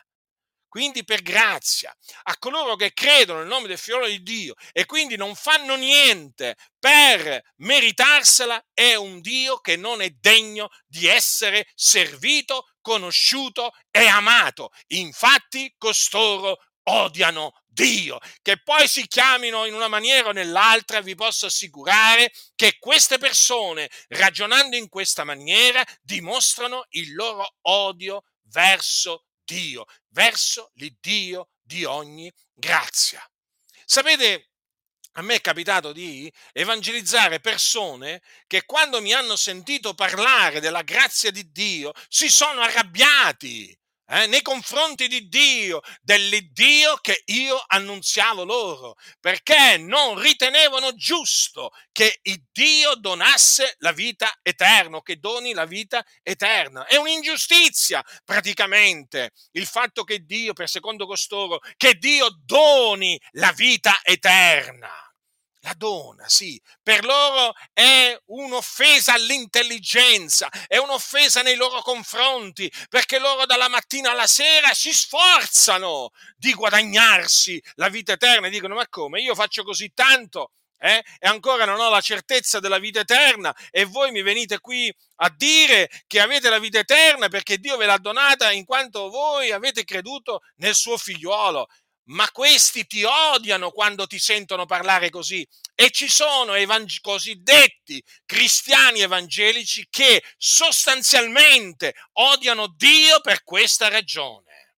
quindi per grazia, a coloro che credono nel nome del figliolo di Dio e quindi non fanno niente per meritarsela, è un Dio che non è degno di essere servito, conosciuto e amato. Infatti costoro odiano Dio. Che poi si chiamino in una maniera o nell'altra, vi posso assicurare che queste persone, ragionando in questa maniera, dimostrano il loro odio verso Dio, verso l'Iddio di ogni grazia. Sapete, a me è capitato di evangelizzare persone che quando mi hanno sentito parlare della grazia di Dio si sono arrabbiati nei confronti di Dio, dell'Iddio che io annunziavo loro, perché non ritenevano giusto che Iddio donasse la vita eterna, che doni la vita eterna. È un'ingiustizia praticamente il fatto che Dio, per secondo costoro, che Dio doni la vita eterna. La dona, sì, per loro è un'offesa all'intelligenza, è un'offesa nei loro confronti, perché loro dalla mattina alla sera si sforzano di guadagnarsi la vita eterna e dicono: ma come, io faccio così tanto e ancora non ho la certezza della vita eterna e voi mi venite qui a dire che avete la vita eterna perché Dio ve l'ha donata in quanto voi avete creduto nel suo figliuolo. Ma questi ti odiano quando ti sentono parlare così, e ci sono cosiddetti cristiani evangelici che sostanzialmente odiano Dio per questa ragione.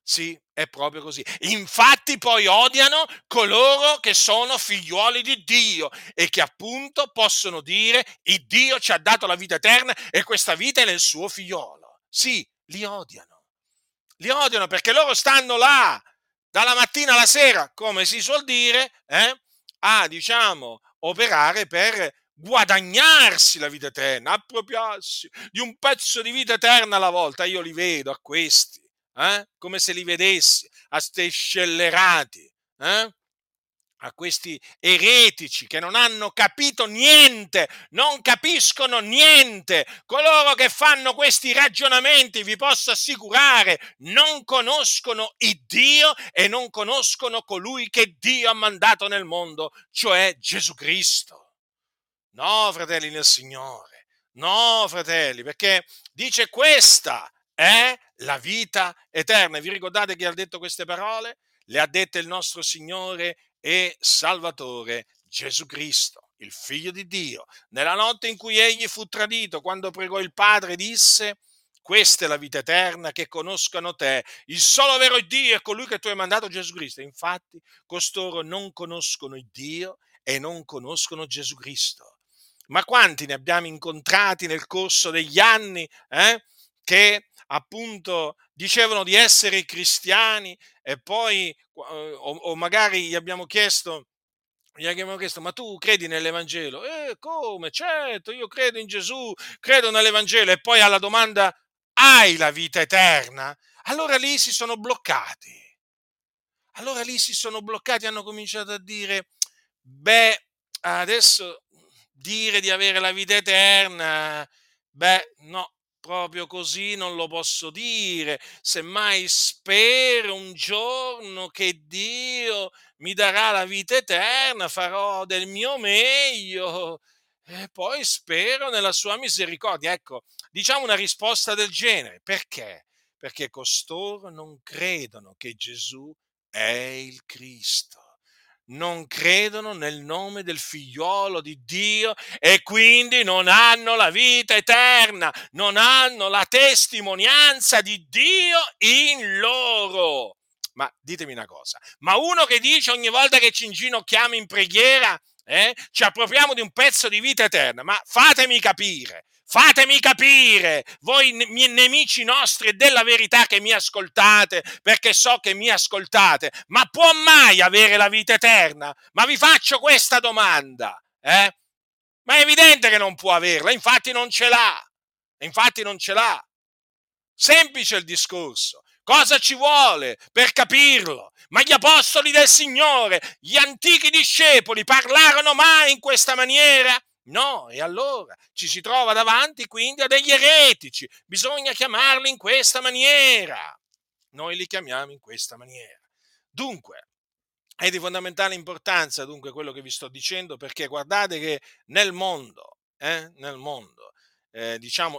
Sì, è proprio così. Infatti poi odiano coloro che sono figliuoli di Dio e che appunto possono dire: il Dio ci ha dato la vita eterna e questa vita è nel suo figliolo. Sì, li odiano. Li odiano perché loro stanno là dalla mattina alla sera, come si suol dire, operare per guadagnarsi la vita eterna, appropriarsi di un pezzo di vita eterna alla volta. Io li vedo a questi, come se li vedessi, a ste scellerati, a questi eretici che non hanno capito niente, non capiscono niente. Coloro che fanno questi ragionamenti, vi posso assicurare, non conoscono il Dio e non conoscono colui che Dio ha mandato nel mondo, cioè Gesù Cristo. No, fratelli nel Signore, no, fratelli, perché dice: questa è la vita eterna. Vi ricordate chi ha detto queste parole? Le ha dette il nostro Signore e Salvatore Gesù Cristo, il Figlio di Dio, nella notte in cui egli fu tradito, quando pregò il Padre, disse: Questa è la vita eterna, che conoscano te, il solo vero Dio e colui che tu hai mandato, Gesù Cristo. Infatti, costoro non conoscono il Dio e non conoscono Gesù Cristo. Ma quanti ne abbiamo incontrati nel corso degli anni, che appunto dicevano di essere cristiani e poi, o magari gli abbiamo chiesto, ma tu credi nell'Evangelo? Come? Certo, io credo in Gesù, credo nell'Evangelo. E poi alla domanda, hai la vita eterna? Allora lì si sono bloccati. Hanno cominciato a dire, adesso dire di avere la vita eterna, no, proprio così non lo posso dire. Semmai spero un giorno che Dio mi darà la vita eterna, farò del mio meglio e poi spero nella sua misericordia. Ecco, diciamo una risposta del genere. Perché? Perché costoro non credono che Gesù è il Cristo. Non credono nel nome del figliolo di Dio e quindi non hanno la vita eterna, non hanno la testimonianza di Dio in loro. Ma ditemi una cosa, ma uno che dice ogni volta che ci inginocchiamo in preghiera, ci appropriamo di un pezzo di vita eterna, ma fatemi capire, voi nemici nostri della verità che mi ascoltate, perché so che mi ascoltate, ma può mai avere la vita eterna? Ma vi faccio questa domanda, ma è evidente che non può averla, infatti non ce l'ha, semplice il discorso. Cosa ci vuole per capirlo? Ma gli apostoli del Signore, gli antichi discepoli, parlarono mai in questa maniera? No, e allora ci si trova davanti quindi a degli eretici. Bisogna chiamarli in questa maniera. Noi li chiamiamo in questa maniera. Dunque, è di fondamentale importanza quello che vi sto dicendo, perché guardate che nel mondo,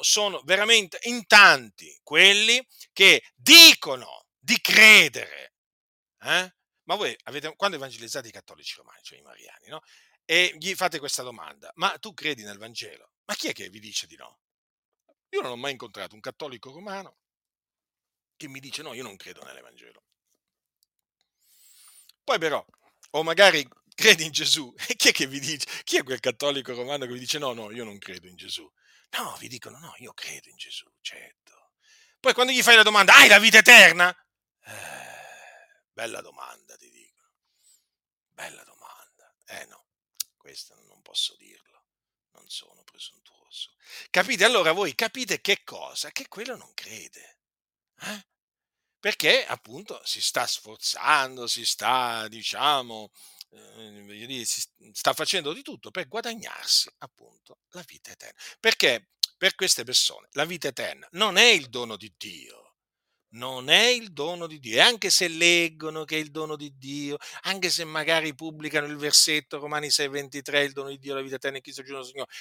sono veramente in tanti quelli che dicono di credere. Ma voi quando evangelizzate i cattolici romani, cioè i mariani, no? E gli fate questa domanda, ma tu credi nel Vangelo? Ma chi è che vi dice di no? Io non ho mai incontrato un cattolico romano che mi dice no, io non credo nell'Evangelo. Poi però, o magari credi in Gesù, e chi è che vi dice? Chi è quel cattolico romano che vi dice no, io non credo in Gesù? No, vi dicono, no, io credo in Gesù, certo. Poi quando gli fai la domanda, hai la vita eterna? Bella domanda, ti dicono. Bella domanda. No, questo non posso dirlo. Non sono presuntuoso. Capite? Allora voi capite che cosa? Che quello non crede. Perché appunto si sta sforzando, si sta facendo di tutto per guadagnarsi appunto la vita eterna, perché per queste persone la vita eterna non è il dono di Dio, e anche se leggono che è il dono di Dio, anche se magari pubblicano il versetto Romani 6:23, il dono di Dio, la vita eterna in Cristo Gesù nostro Signore,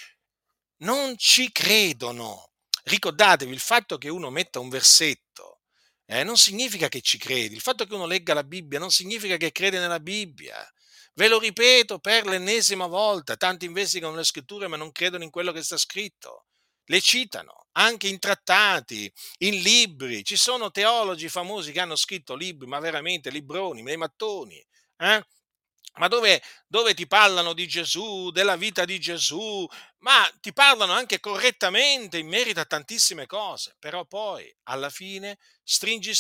non ci credono. Ricordatevi, il fatto che uno metta un versetto non significa che ci credi. Il fatto che uno legga la Bibbia non significa che crede nella Bibbia. Ve lo ripeto per l'ennesima volta, tanti investigano le scritture ma non credono in quello che sta scritto. Le citano anche in trattati, in libri. Ci sono teologi famosi che hanno scritto libri, ma veramente libroni, dei mattoni, ma dove ti parlano di Gesù, della vita di Gesù, ma ti parlano anche correttamente in merito a tantissime cose, però poi alla fine stringi,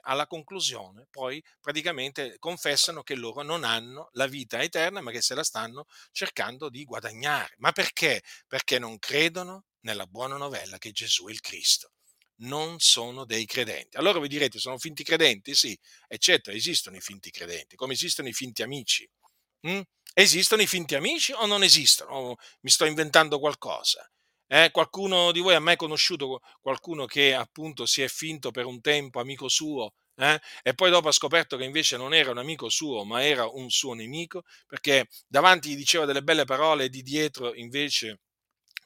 alla conclusione poi praticamente confessano che loro non hanno la vita eterna, ma che se la stanno cercando di guadagnare. Ma perché? Perché non credono nella buona novella che Gesù è il Cristo. Non sono dei credenti. Allora vi direte, sono finti credenti? Sì, eccetera, esistono i finti credenti, come esistono i finti amici. Esistono i finti amici o non esistono? O mi sto inventando qualcosa? Qualcuno di voi ha mai conosciuto qualcuno che appunto si è finto per un tempo amico suo, e poi dopo ha scoperto che invece non era un amico suo, ma era un suo nemico, perché davanti gli diceva delle belle parole e di dietro invece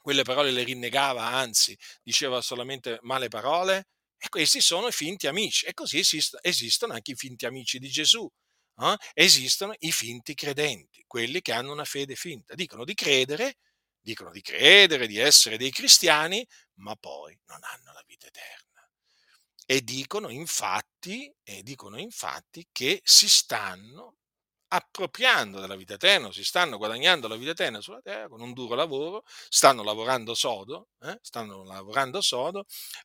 quelle parole le rinnegava, anzi, diceva solamente male parole? E questi sono i finti amici. E così esistono anche i finti amici di Gesù. Esistono i finti credenti, quelli che hanno una fede finta. Dicono di credere, dicono di credere, di essere dei cristiani, ma poi non hanno la vita eterna. E dicono infatti che si stanno appropriando della vita eterna, si stanno guadagnando la vita eterna sulla terra con un duro lavoro, stanno lavorando sodo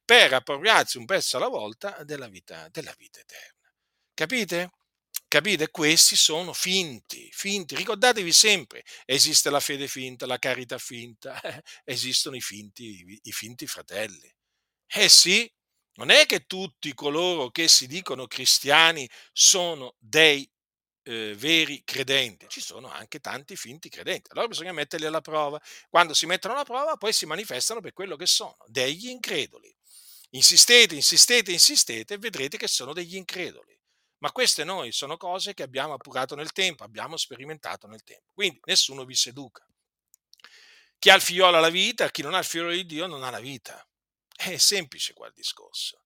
per appropriarsi un pezzo alla volta della vita eterna. Capite? Capite? Questi sono finti. Ricordatevi sempre, esiste la fede finta, la carità finta, esistono i finti fratelli. Sì, non è che tutti coloro che si dicono cristiani sono dei veri credenti, ci sono anche tanti finti credenti, allora bisogna metterli alla prova. Quando si mettono alla prova poi si manifestano per quello che sono, degli increduli. Insistete e vedrete che sono degli increduli. Ma queste noi sono cose che abbiamo appurato nel tempo, abbiamo sperimentato nel tempo. Quindi nessuno vi seduca. Chi ha il figliolo ha la vita, chi non ha il figliolo di Dio non ha la vita. È semplice qua il discorso.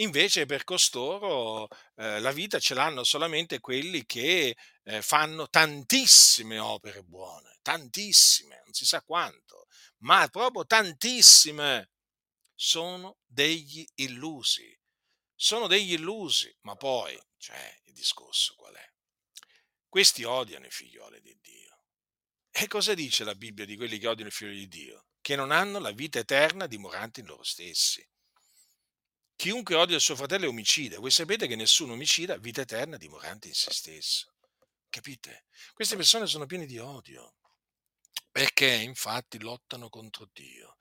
Invece per costoro la vita ce l'hanno solamente quelli che fanno tantissime opere buone, tantissime, non si sa quanto, ma proprio tantissime. Sono degli illusi. Ma poi, il discorso qual è? Questi odiano i figlioli di Dio. E cosa dice la Bibbia di quelli che odiano i figlioli di Dio? Che non hanno la vita eterna dimorante in loro stessi. Chiunque odia il suo fratello è omicida. Voi sapete che nessuno omicida ha vita eterna dimorante in se stesso. Capite? Queste persone sono piene di odio. Perché infatti lottano contro Dio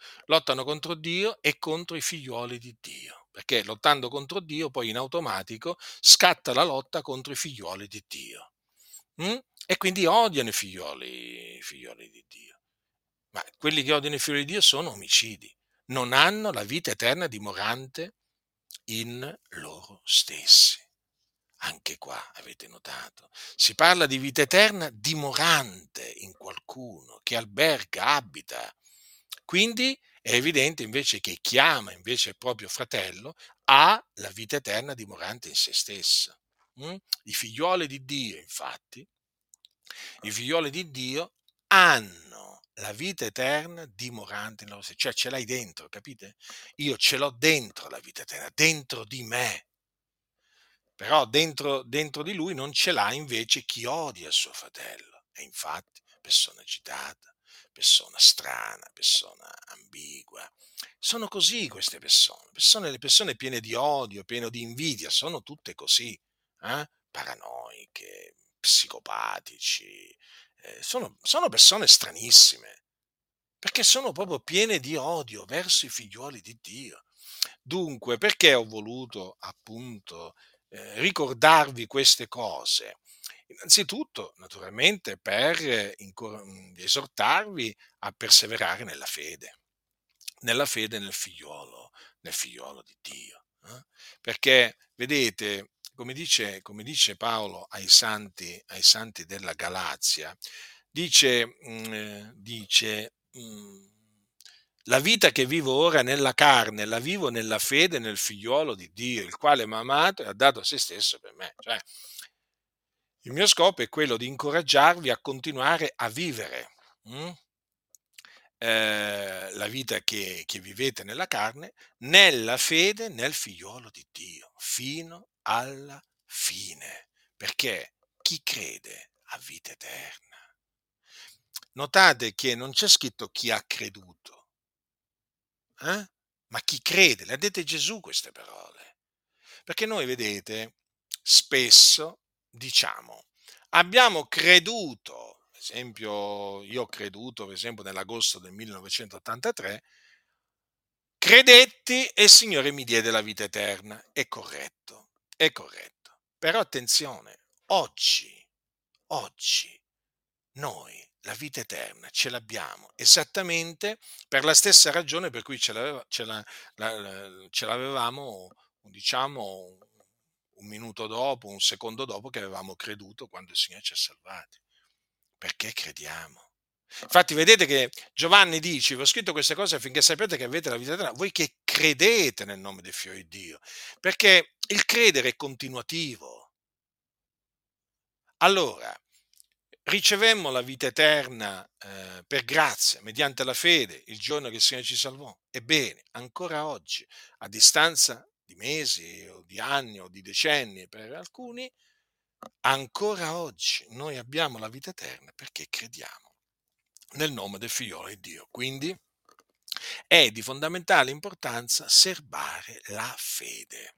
e contro i figlioli di Dio, perché lottando contro Dio poi in automatico scatta la lotta contro i figlioli di Dio e quindi odiano i figlioli di Dio. Ma quelli che odiano i figlioli di Dio sono omicidi, non hanno la vita eterna dimorante in loro stessi. Anche qua avete notato, si parla di vita eterna dimorante in qualcuno che alberga, abita. Quindi è evidente invece che chi ama invece il proprio fratello ha la vita eterna dimorante in se stessa. I figlioli di Dio, infatti, hanno la vita eterna dimorante in loro stessi, cioè ce l'hai dentro, capite? Io ce l'ho dentro la vita eterna, dentro di me. Però dentro di lui non ce l'ha invece chi odia il suo fratello. E infatti, persona agitata, persona strana, persona ambigua. Sono così queste persone. Le persone piene di odio, piene di invidia, sono tutte così. Paranoiche, psicopatici. Sono persone stranissime. Perché sono proprio piene di odio verso i figlioli di Dio. Dunque, perché ho voluto appunto ricordarvi queste cose? Innanzitutto, naturalmente, per esortarvi a perseverare nella fede nel figliolo di Dio. Perché, vedete, come dice Paolo ai santi della Galazia, dice la vita che vivo ora nella carne, la vivo nella fede, nel figliolo di Dio, il quale mi ha amato e ha dato a se stesso per me. Cioè, il mio scopo è quello di incoraggiarvi a continuare a vivere la vita che vivete nella carne, nella fede, nel figliolo di Dio, fino alla fine. Perché chi crede ha vita eterna. Notate che non c'è scritto chi ha creduto. Ma chi crede? Le ha dette Gesù queste parole, perché noi, vedete, spesso diciamo abbiamo creduto. Per esempio, io ho creduto, per esempio, nell'agosto del 1983, credetti e il Signore mi diede la vita eterna. È corretto, però attenzione, oggi noi la vita eterna ce l'abbiamo esattamente per la stessa ragione per cui ce l'avevamo, diciamo, un minuto dopo, un secondo dopo che avevamo creduto quando il Signore ci ha salvati. Perché crediamo? Infatti vedete che Giovanni dice: vi ho scritto queste cose affinché sappiate che avete la vita eterna, voi che credete nel nome del Figlio di Dio. Perché il credere è continuativo. Allora, Ricevemmo la vita eterna per grazia, mediante la fede, il giorno che il Signore ci salvò. Ebbene, ancora oggi, a distanza di mesi o di anni o di decenni per alcuni, ancora oggi noi abbiamo la vita eterna perché crediamo nel nome del Figlio di Dio. Quindi è di fondamentale importanza serbare la fede.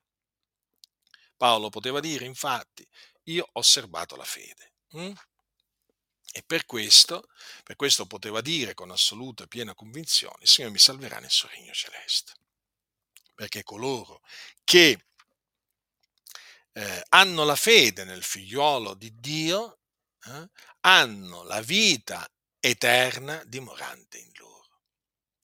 Paolo poteva dire, infatti, io ho serbato la fede. E per questo poteva dire con assoluta e piena convinzione, il Signore mi salverà nel suo regno celeste. Perché coloro che hanno la fede nel figliolo di Dio, hanno la vita eterna dimorante in loro.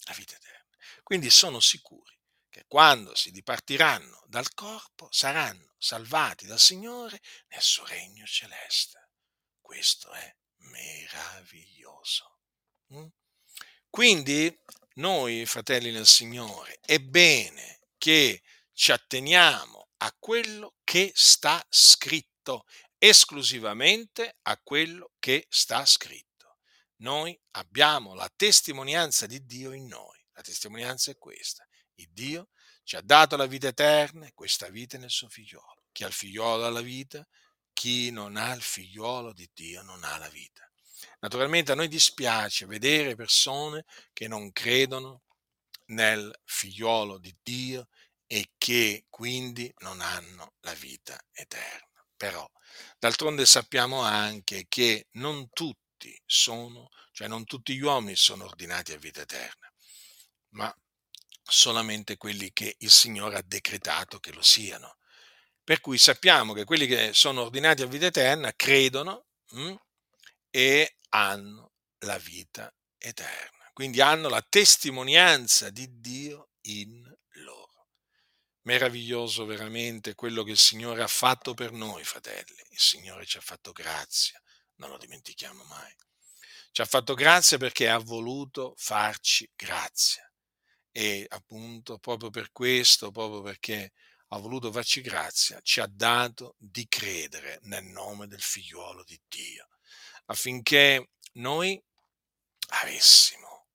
La vita eterna. Quindi sono sicuri che quando si dipartiranno dal corpo saranno salvati dal Signore nel suo regno celeste. Questo è meraviglioso. Quindi noi, fratelli nel Signore, è bene che ci atteniamo a quello che sta scritto, esclusivamente a quello che sta scritto. Noi abbiamo la testimonianza di Dio in noi. La testimonianza è questa. Il Dio ci ha dato la vita eterna e questa vita è nel suo figliolo. Chi ha il figliolo ha la vita, chi non ha il figliolo di Dio non ha la vita. Naturalmente a noi dispiace vedere persone che non credono nel figliolo di Dio e che quindi non hanno la vita eterna. Però, d'altronde sappiamo anche che non tutti gli uomini sono ordinati a vita eterna, ma solamente quelli che il Signore ha decretato che lo siano. Per cui sappiamo che quelli che sono ordinati a vita eterna credono e hanno la vita eterna. Quindi hanno la testimonianza di Dio in loro. Meraviglioso veramente quello che il Signore ha fatto per noi, fratelli. Il Signore ci ha fatto grazia, non lo dimentichiamo mai. Ci ha fatto grazia perché ha voluto farci grazia. E appunto proprio per questo, proprio perché ha voluto farci grazia, ci ha dato di credere nel nome del Figliuolo di Dio, affinché noi avessimo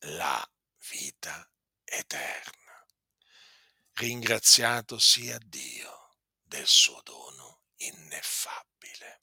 la vita eterna. Ringraziato sia Dio del suo dono ineffabile.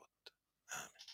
Amen.